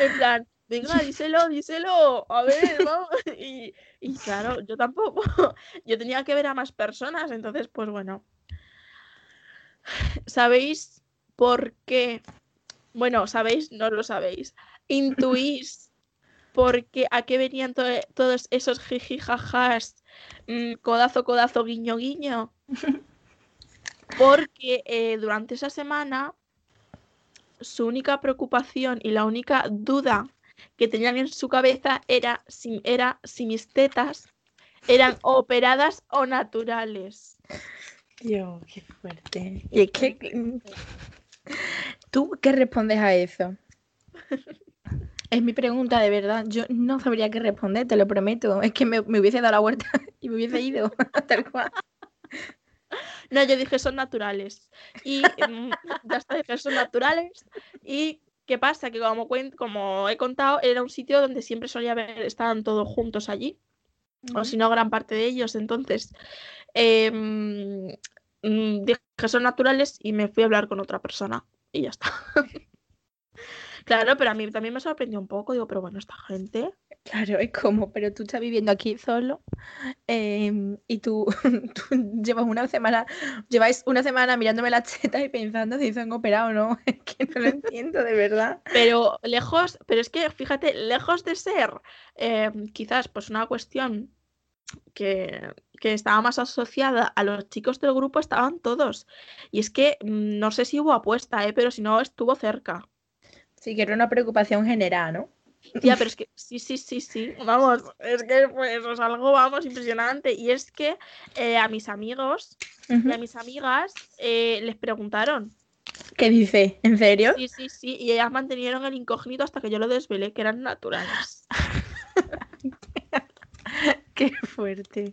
En plan, venga, díselo, a ver, vamos. Y claro, yo tampoco. Yo tenía que ver a más personas, entonces, pues bueno. ¿Sabéis por qué? Bueno, ¿sabéis? No lo sabéis. ¿Intuís por qué, a qué venían todos esos jijijajas, codazo, guiño? Porque durante esa semana... su única preocupación y la única duda que tenían en su cabeza era si mis tetas eran operadas o naturales. Dios, qué fuerte. Y es que... ¿Tú qué respondes a eso? Es mi pregunta, de verdad. Yo no sabría qué responder, te lo prometo. Es que me hubiese dado la vuelta y me hubiese ido, tal cual. No, yo dije son naturales. Y ya está, dije son naturales. Y ¿qué pasa? Que como he contado, era un sitio donde siempre solía ver, estaban todos juntos allí. Uh-huh. O si no, gran parte de ellos. Entonces, dije que son naturales y me fui a hablar con otra persona. Y ya está. Claro, pero a mí también me sorprendió un poco. Digo, pero bueno, esta gente... Claro, es como, pero tú estás viviendo aquí solo y tú lleváis una semana mirándome las tetas y pensando si son operados o no. Es que no lo entiendo, de verdad. Pero es que, fíjate, lejos de ser quizás pues una cuestión que estaba más asociada a los chicos del grupo, estaban todos. Y es que no sé si hubo apuesta, pero si no estuvo cerca. Sí, que era una preocupación general, ¿no? Ya, pero es que sí, vamos, es que pues es algo, vamos, impresionante. Y es que a mis amigos uh-huh. y a mis amigas les preguntaron. ¿Qué dice? ¿En serio? Sí, y ellas mantuvieron el incógnito hasta que yo lo desvelé, que eran naturales. Qué fuerte.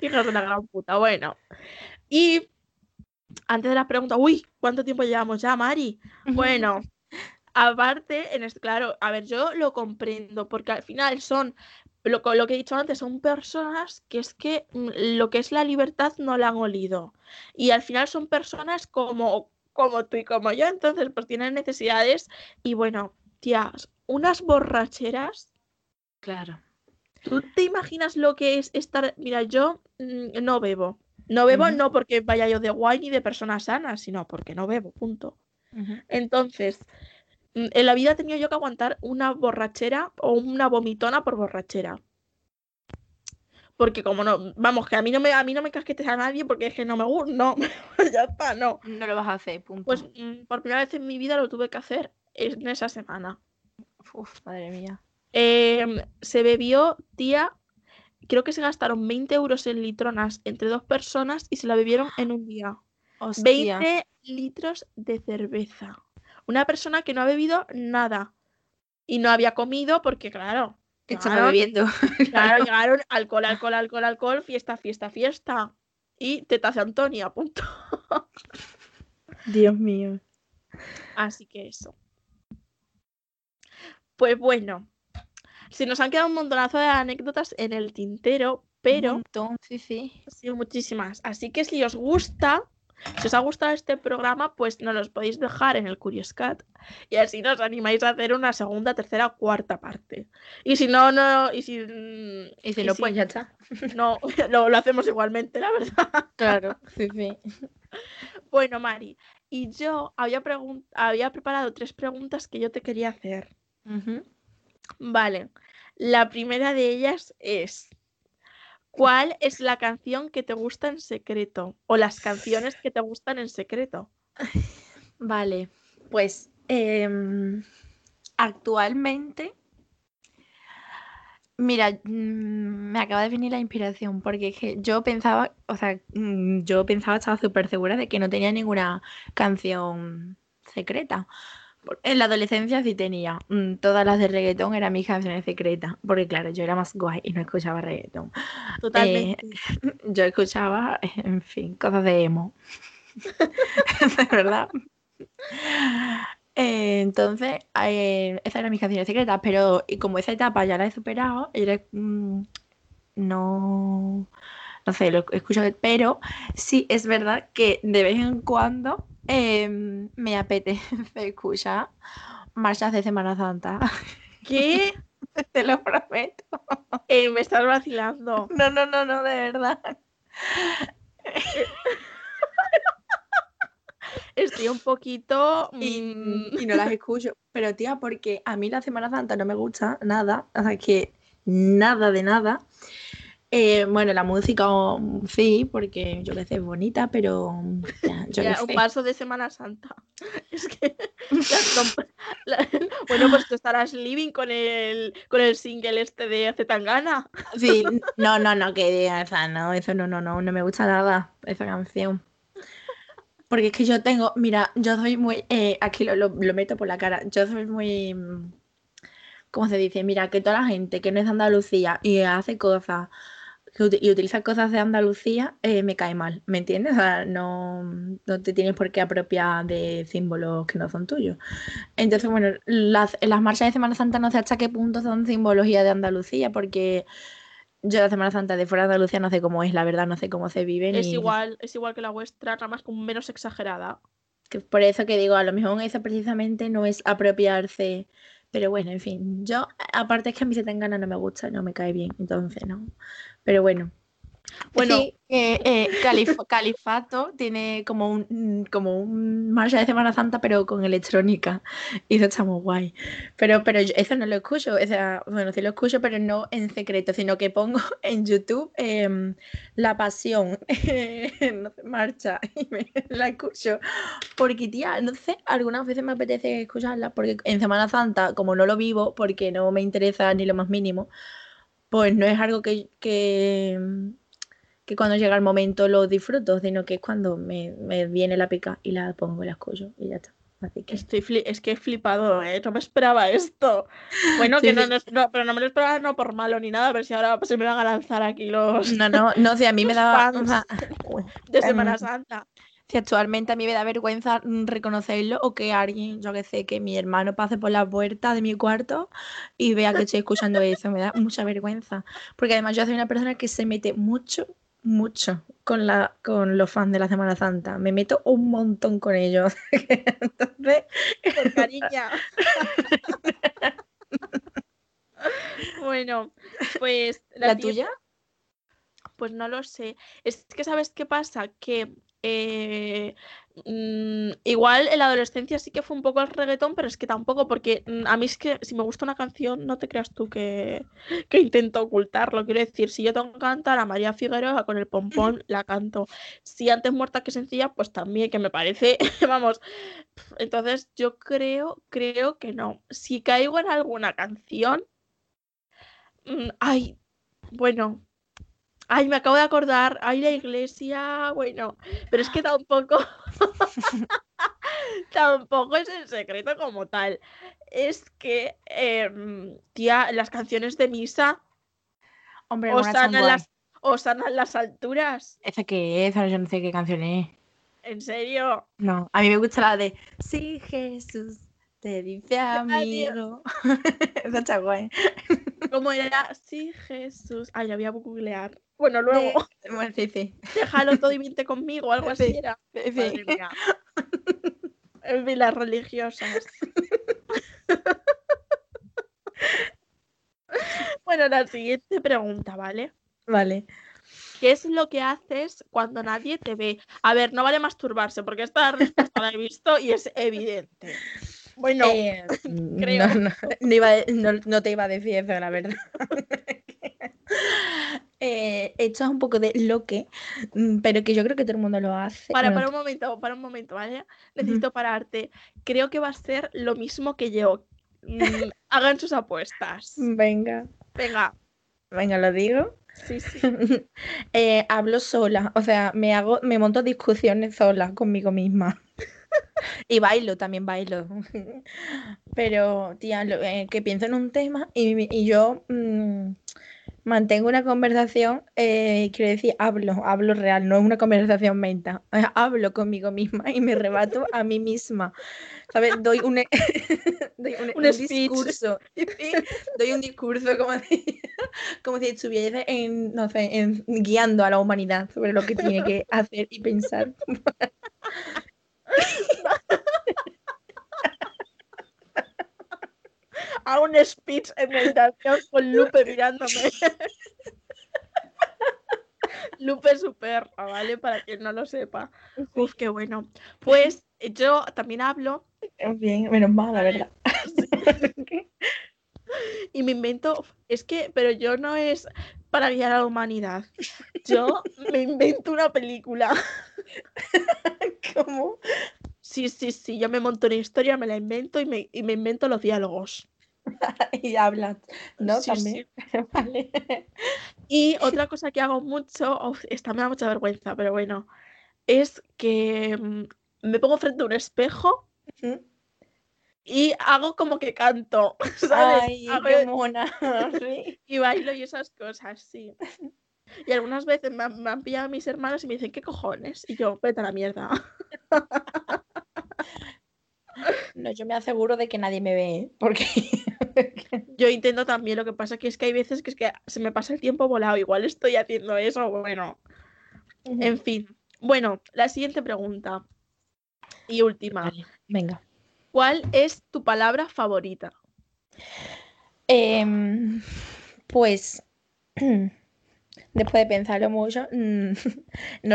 Fíjate, una gran puta, bueno. Y antes de las preguntas, ¿cuánto tiempo llevamos ya, Mari? Uh-huh. Bueno... Aparte, claro, a ver, yo lo comprendo, porque al final son, lo que he dicho antes, son personas que es que lo que es la libertad no la han olido. Y al final son personas como tú y como yo, entonces pues tienen necesidades y bueno, tías, unas borracheras. Claro. ¿Tú te imaginas lo que es estar? Mira, yo no bebo. No bebo no porque vaya yo de guay ni de personas sanas, sino porque no bebo, punto. Uh-huh. Entonces... En la vida he tenido yo que aguantar una borrachera o una vomitona por borrachera. Porque como no... Vamos, que a mí no me casquetes a nadie porque es que no me gusta. No, ya está, no. No lo vas a hacer, punto. Pues por primera vez en mi vida lo tuve que hacer en esa semana. Uf, madre mía. Se bebió, tía... Creo que se gastaron 20 euros en litronas entre dos personas y se la bebieron en un día. Hostia. 20 litros de cerveza. Una persona que no ha bebido nada y no había comido porque, claro... Estaba bebiendo. Claro, llegaron alcohol, fiesta. Y tetas de Antonia, punto. Dios mío. Así que eso. Pues bueno, se nos han quedado un montonazo de anécdotas en el tintero, pero... Entonces, sí. Sí, muchísimas. Así que si os gusta... Si os ha gustado este programa, pues nos los podéis dejar en el Curious Cat y así nos animáis a hacer una segunda, tercera, cuarta parte. Y si no, y si no, pues ya está. No, lo hacemos igualmente, la verdad. Claro, sí. Bueno, Mari, y yo había preparado 3 preguntas que yo te quería hacer. Uh-huh. Vale, la primera de ellas es... ¿Cuál es la canción que te gusta en secreto? O las canciones que te gustan en secreto. Vale, pues actualmente, mira, me acaba de venir la inspiración porque es que yo pensaba, estaba súper segura de que no tenía ninguna canción secreta. En la adolescencia sí tenía, todas las de reggaetón eran mis canciones secretas, porque claro, yo era más guay y no escuchaba reggaetón. Totalmente. Yo escuchaba, en fin, cosas de emo, de verdad. Entonces, esas eran mis canciones secretas, pero y como esa etapa ya la he superado, no sé, lo escucho, pero sí es verdad que de vez en cuando... me apetece escuchar marchas de Semana Santa. ¿Qué? Te lo prometo. Me estás vacilando. No, de verdad. Estoy un poquito... Y no las escucho. Pero tía, porque a mí la Semana Santa no me gusta nada. O sea, que nada de nada. Bueno, la música sí, porque yo que sé, es bonita, pero ya, un paso de Semana Santa. Es que bueno, pues tú estarás living con el single este de Zetangana. Sí, no, que idea, o sea, no, eso no me gusta nada esa canción. Porque es que yo tengo, mira, yo soy muy aquí lo meto por la cara. Yo soy muy ¿cómo se dice? Mira, que toda la gente que no es de Andalucía y hace cosas y utiliza cosas de Andalucía, me cae mal, ¿me entiendes? O sea, no te tienes por qué apropiar de símbolos que no son tuyos. Entonces, bueno, las marchas de Semana Santa no sé hasta qué punto son simbología de Andalucía, porque yo la Semana Santa de fuera de Andalucía no sé cómo es, la verdad, no sé cómo se vive. Es igual que la vuestra, nada más como menos exagerada. Que por eso que digo, a lo mejor eso precisamente no es apropiarse... Pero bueno, en fin, yo, aparte es que a mí Zetangana no me gusta, no me cae bien, entonces no. Pero bueno. Bueno, sí, Califato tiene como un marcha de Semana Santa, pero con electrónica. Y eso está muy guay. Pero yo, eso no lo escucho. O sea, bueno, sí lo escucho, pero no en secreto, sino que pongo en YouTube La Pasión, no sé, marcha, y me la escucho. Porque, tía, no sé, algunas veces me apetece escucharla, porque en Semana Santa, como no lo vivo, porque no me interesa ni lo más mínimo, pues no es algo que cuando llega el momento lo disfruto, sino que es cuando me viene la pica y la pongo y la escucho y ya está. Así que... Es que he flipado, ¿eh? No me esperaba esto. Bueno, sí, que no, pero no me lo esperaba no por malo ni nada, pero si ahora se me van a lanzar aquí los... No, si a mí me daba... de Semana Santa. Si actualmente a mí me da vergüenza reconocerlo o que alguien, yo que sé, que mi hermano pase por la puerta de mi cuarto y vea que estoy escuchando eso, me da mucha vergüenza. Porque además yo soy una persona que se mete mucho con los fans de la Semana Santa. Me meto un montón con ellos. Entonces... Por cariña. Bueno, pues... ¿La tuya? Pues no lo sé. Es que ¿sabes qué pasa? Que... igual en la adolescencia sí que fue un poco el reggaetón, pero es que tampoco, porque a mí es que si me gusta una canción, no te creas tú que intento ocultarlo. Quiero decir, si yo tengo que cantar a María Figueroa con el pompón, la canto. Si antes muerta que sencilla, pues también, que me parece, vamos. Entonces yo creo que no. Si caigo en alguna canción, ay, bueno... Ay, me acabo de acordar, ay, la iglesia, bueno, pero es que tampoco es en secreto como tal. Es que, tía, las canciones de misa, hombre, os sanan las alturas. ¿Esa qué es? Yo no sé qué canción es. ¿En serio? No, a mí me gusta la de Sí, Jesús, te dice amigo. Esa está guay. ¿Cómo era? Sí, Jesús. Ay, la voy a googlear. Bueno, luego. Bueno, sí. Déjalo todo y vente conmigo, algo así era. Sí. Madre mía. En fin, las religiosas. Bueno, la siguiente pregunta, ¿vale? Vale. ¿Qué es lo que haces cuando nadie te ve? A ver, no vale masturbarse, porque esta respuesta la he visto y es evidente. Bueno, creo. No te iba a decir eso, la verdad. Echas un poco de lo que, pero que yo creo que todo el mundo lo hace. Para un momento, ¿vale? Necesito pararte. Creo que va a ser lo mismo que yo. Hagan sus apuestas. Venga, lo digo. Sí. Hablo sola, o sea, me monto discusiones sola conmigo misma. Y bailo. Pero, tía, que pienso en un tema y yo mantengo una conversación, quiero decir, hablo real, no es una conversación mental. Hablo conmigo misma y me rebato a mí misma. ¿Sabes? Doy un discurso. Doy un discurso como si estuviese guiando a la humanidad sobre lo que tiene que hacer y pensar. A un speech en meditación con Lupe mirándome. Lupe su perra, ¿vale? Para quien no lo sepa. Uf, qué bueno. Pues yo también hablo. Bien, menos mal, la verdad. Sí. Y me invento, pero yo no es para guiar a la humanidad. Yo me invento una película. ¿Cómo? Sí, yo me monto una historia, me la invento y me invento los diálogos. Y hablas, ¿no? Sí, también. Sí. Vale. Y otra cosa que hago mucho, esta me da mucha vergüenza, pero bueno, es que me pongo frente a un espejo. Y hago como que canto, ¿sabes? Ay, qué mona. ¿Sí? Y bailo y esas cosas, sí. Y algunas veces me han pillado mis hermanos y me dicen, ¿qué cojones? Y yo, vete a la mierda. No, yo me aseguro de que nadie me ve, porque yo intento también, lo que pasa que es que hay veces que se me pasa el tiempo volado, igual estoy haciendo eso, bueno. En fin. Bueno, la siguiente pregunta. Y última. Vale, venga. ¿Cuál es tu palabra favorita? Pues, después de pensarlo mucho, no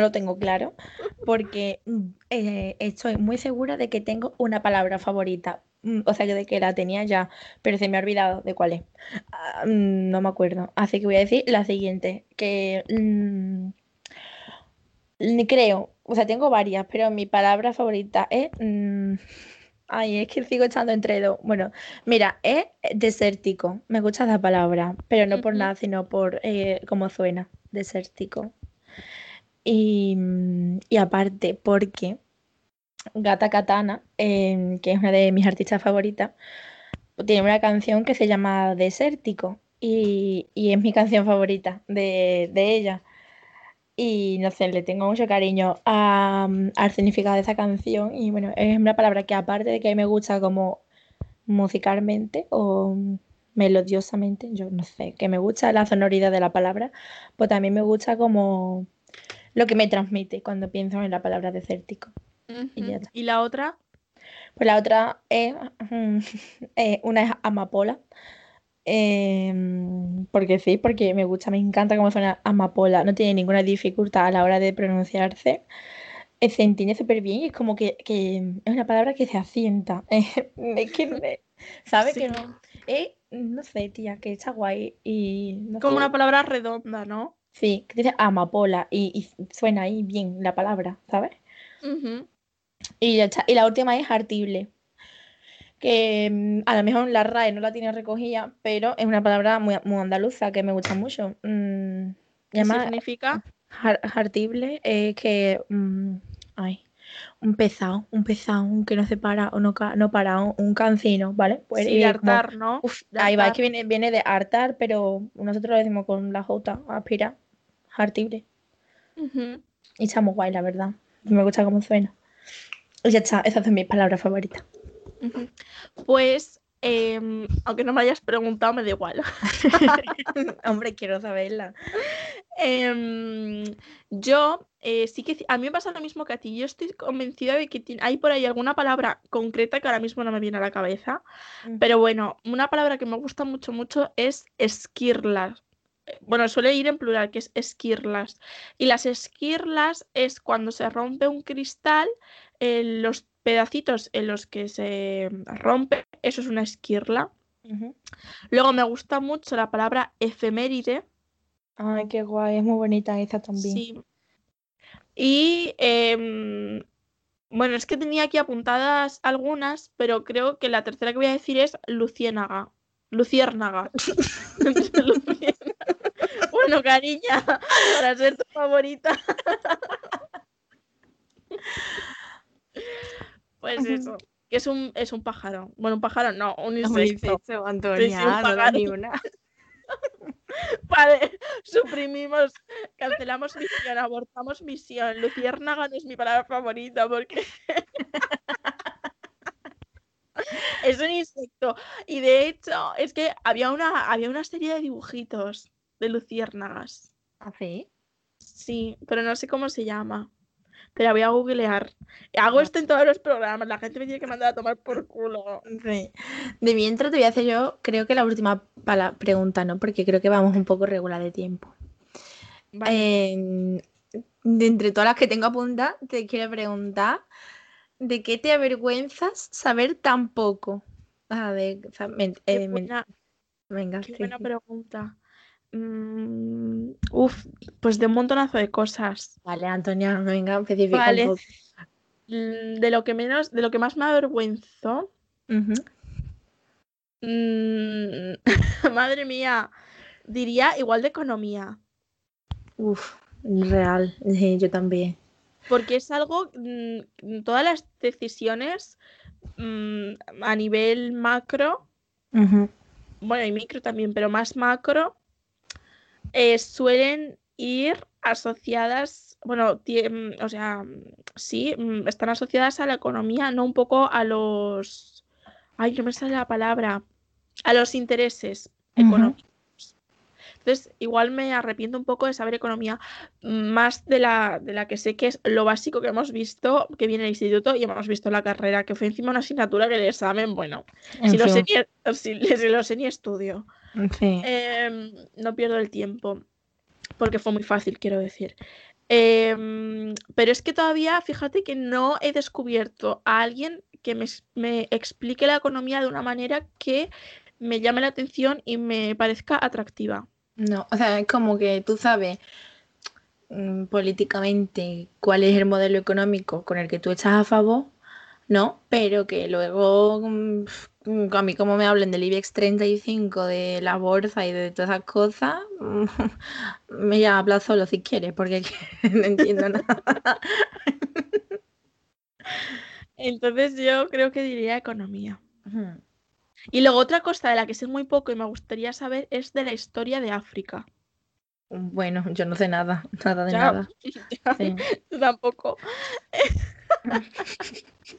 lo tengo claro, porque estoy muy segura de que tengo una palabra favorita, o sea, de que la tenía ya, pero se me ha olvidado de cuál es. No me acuerdo, así que voy a decir la siguiente, que creo, o sea, tengo varias, pero mi palabra favorita es... Ay, es que sigo echando entre dos. Bueno, mira, es desértico. Me gusta esa palabra, pero no por nada, sino por cómo suena. Desértico. Y aparte, porque Gata Katana, que es una de mis artistas favoritas, tiene una canción que se llama Desértico. Y es mi canción favorita de ella. Y no sé, le tengo mucho cariño al significado de esa canción. Y bueno, es una palabra que aparte de que me gusta como musicalmente o melodiosamente, yo no sé, que me gusta la sonoridad de la palabra, pues también me gusta como lo que me transmite cuando pienso en la palabra desértico. Y ya está. ¿Y la otra? Pues la otra es, una es amapola. Porque sí, porque me gusta, me encanta cómo suena amapola, no tiene ninguna dificultad a la hora de pronunciarse, se entiende súper bien y es como que es una palabra que se asienta, es que sabe sí. Que no, no sé, tía, que está guay y no como sé. Una palabra redonda, ¿no? Sí, que dice amapola y suena ahí bien la palabra, ¿sabes? Y ya está. Y la última es hartible, que a lo mejor la RAE no la tiene recogida, pero es una palabra muy, muy andaluza que me gusta mucho. ¿Qué significa? Hartible es que... un pesado, un que no se para, o no para, un cansino, ¿vale? Pues sí, hartar, como, ¿no? Uf, de ahí hartar. Va, es que viene de hartar, pero nosotros lo decimos con la J, aspira, hartible. Y está muy guay, la verdad. Me gusta cómo suena. Y ya está, esas son mis palabras favoritas. Pues, aunque no me hayas preguntado, me da igual. Hombre, quiero saberla. Yo sí que... A mí me pasa lo mismo que a ti. Yo estoy convencida de que hay por ahí alguna palabra concreta que ahora mismo no me viene a la cabeza. Pero bueno, una palabra que me gusta mucho, mucho es esquirlas. bueno, suele ir en plural, que es esquirlas. Y las esquirlas es cuando se rompe un cristal, los pedacitos en los que se rompe, eso es una esquirla. Uh-huh. Luego me gusta mucho la palabra efeméride. Ay, qué guay, es muy bonita esa también. Sí. Y bueno, es que tenía aquí apuntadas algunas, pero creo que la tercera que voy a decir es luciérnaga. Luciérnaga. Bueno, cariña, para ser tu favorita. Pues eso, que es un pájaro. Bueno, un pájaro no, un insecto. Antonia, sí, un pájaro. No ni una. Vale, suprimimos, cancelamos misión, abortamos misión. Luciérnaga no es mi palabra favorita porque... Es un insecto. Y de hecho, es que había una serie de dibujitos de luciérnagas. ¿Ah, sí? Sí, pero no sé cómo se llama. Te la voy a googlear. Hago esto en todos los programas. La gente me tiene que mandar a tomar por culo. Sí. De mientras te voy a hacer yo, creo que la última pregunta, ¿no? Porque creo que vamos un poco regular de tiempo. Vale. De entre todas las que tengo apuntadas, te quiero preguntar... ¿De qué te avergüenzas saber tan poco? A ver, venga. Qué buena pregunta. Pues de un montonazo de cosas. Vale, Antonia, venga, especifica un poco. De lo que más me avergüenzo. Uh-huh. Madre mía, diría igual de economía. Real, sí, yo también. Porque es algo, todas las decisiones a nivel macro, uh-huh. Bueno, y micro también, pero más macro, suelen ir asociadas, bueno, sí, están asociadas a la economía, no un poco a los, ay, no me sale la palabra, a los intereses económicos. Uh-huh. Entonces, igual me arrepiento un poco de saber economía, más de la que sé que es lo básico que hemos visto, que viene el instituto y hemos visto la carrera, que fue encima una asignatura que el examen, bueno, si lo sé ni estudio. Sí. No pierdo el tiempo, porque fue muy fácil, quiero decir. Pero es que todavía, fíjate que no he descubierto a alguien que me explique la economía de una manera que me llame la atención y me parezca atractiva. No, o sea, es como que tú sabes políticamente cuál es el modelo económico con el que tú estás a favor, ¿no? Pero que luego a mí como me hablen del IBEX 35, de la bolsa y de todas esas cosas, me llama Plaza solo si quieres, porque no entiendo nada. Entonces yo creo que diría economía. Uh-huh. Y luego otra cosa de la que sé muy poco y me gustaría saber es de la historia de África. Bueno, yo no sé nada. Ya, sí. Tampoco.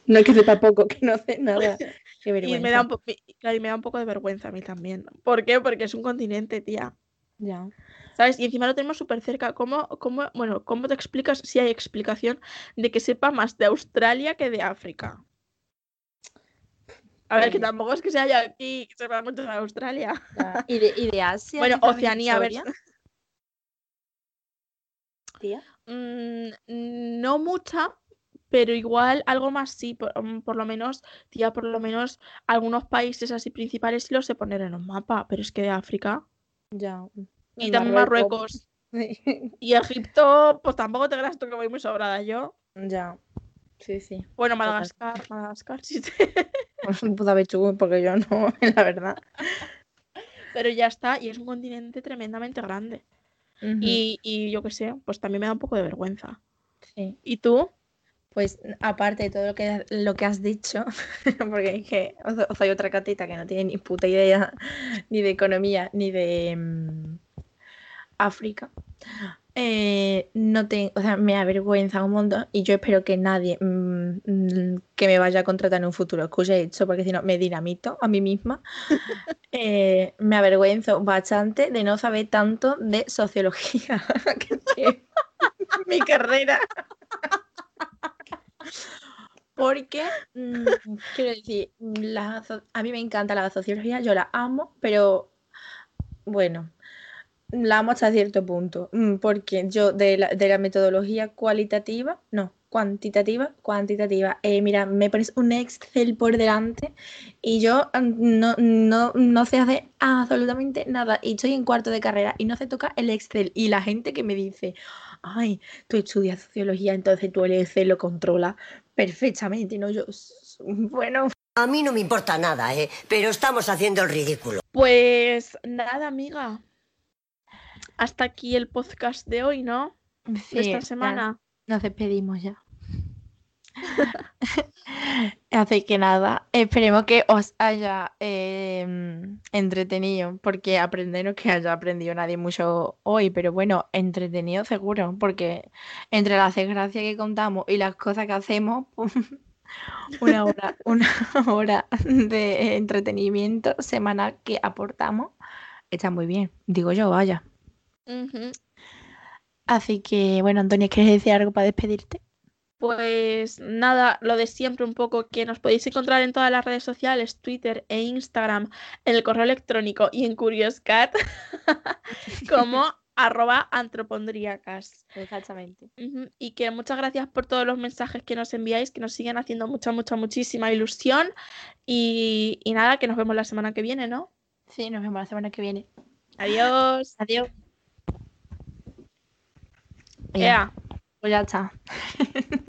No es que sepa poco, que no sé nada. Qué vergüenza. Y me da un poco de vergüenza a mí también. ¿Por qué? Porque es un continente, tía. Ya. ¿Sabes? Y encima lo tenemos súper cerca. ¿Cómo te explicas, si hay explicación, de que sepa más de Australia que de África? A ver, que tampoco es que se haya aquí, que se va mucho a Australia. Claro. ¿Y de Asia? Bueno, Oceanía, a ver. ¿Tía? No mucha, pero igual algo más sí. Por lo menos, tía, algunos países así principales sí los sé poner en un mapa, pero es que de África. Ya. Y también Marruecos. Sí. Y Egipto, pues tampoco te creas tú que voy muy sobrada yo. Ya. Sí. Bueno, Madagascar, sí. Porque yo no, la verdad. Pero ya está, y es un continente tremendamente grande. Uh-huh. Y yo qué sé, pues también me da un poco de vergüenza. Sí. ¿Y tú? Pues aparte de todo lo que has dicho, porque es que os hay otra catita que no tiene ni puta idea ni de economía ni de África. No tengo, o sea, me avergüenza un montón y yo espero que nadie que me vaya a contratar en un futuro escuche esto, porque si no me dinamito a mí misma. Me avergüenzo bastante de no saber tanto de sociología. Mi carrera. Porque, quiero decir, a mí me encanta la sociología, yo la amo, pero bueno... la amo hasta cierto punto, porque yo de la metodología cuantitativa, mira, me pones un Excel por delante y yo no sé hacer absolutamente nada, y estoy en cuarto de carrera y no se toca el Excel, y la gente que me dice, ay, tú estudias sociología, entonces tú el Excel lo controlas perfectamente, ¿no? Yo, bueno... A mí no me importa nada, pero estamos haciendo el ridículo. Pues nada, amiga. Hasta aquí el podcast de hoy, ¿no? Sí, esta semana. Ya. Nos despedimos ya. Así que nada, esperemos que os haya entretenido, porque aprender no que haya aprendido nadie mucho hoy, pero bueno, entretenido seguro, porque entre las desgracias que contamos y las cosas que hacemos... Pues, una hora de entretenimiento semanal que aportamos está muy bien, digo yo, vaya. Uh-huh. Así que bueno, Antonia, ¿quieres decir algo para despedirte? Pues nada, lo de siempre un poco, que nos podéis encontrar en todas las redes sociales, Twitter e Instagram, en el correo electrónico y en Curioscat como @antropondriacas. Exactamente. Uh-huh. Y que muchas gracias por todos los mensajes que nos enviáis, que nos siguen haciendo muchísima ilusión. Y nada, que nos vemos la semana que viene, ¿no? Sí, nos vemos la semana que viene. Adiós. Adiós. Ya, pues ya está.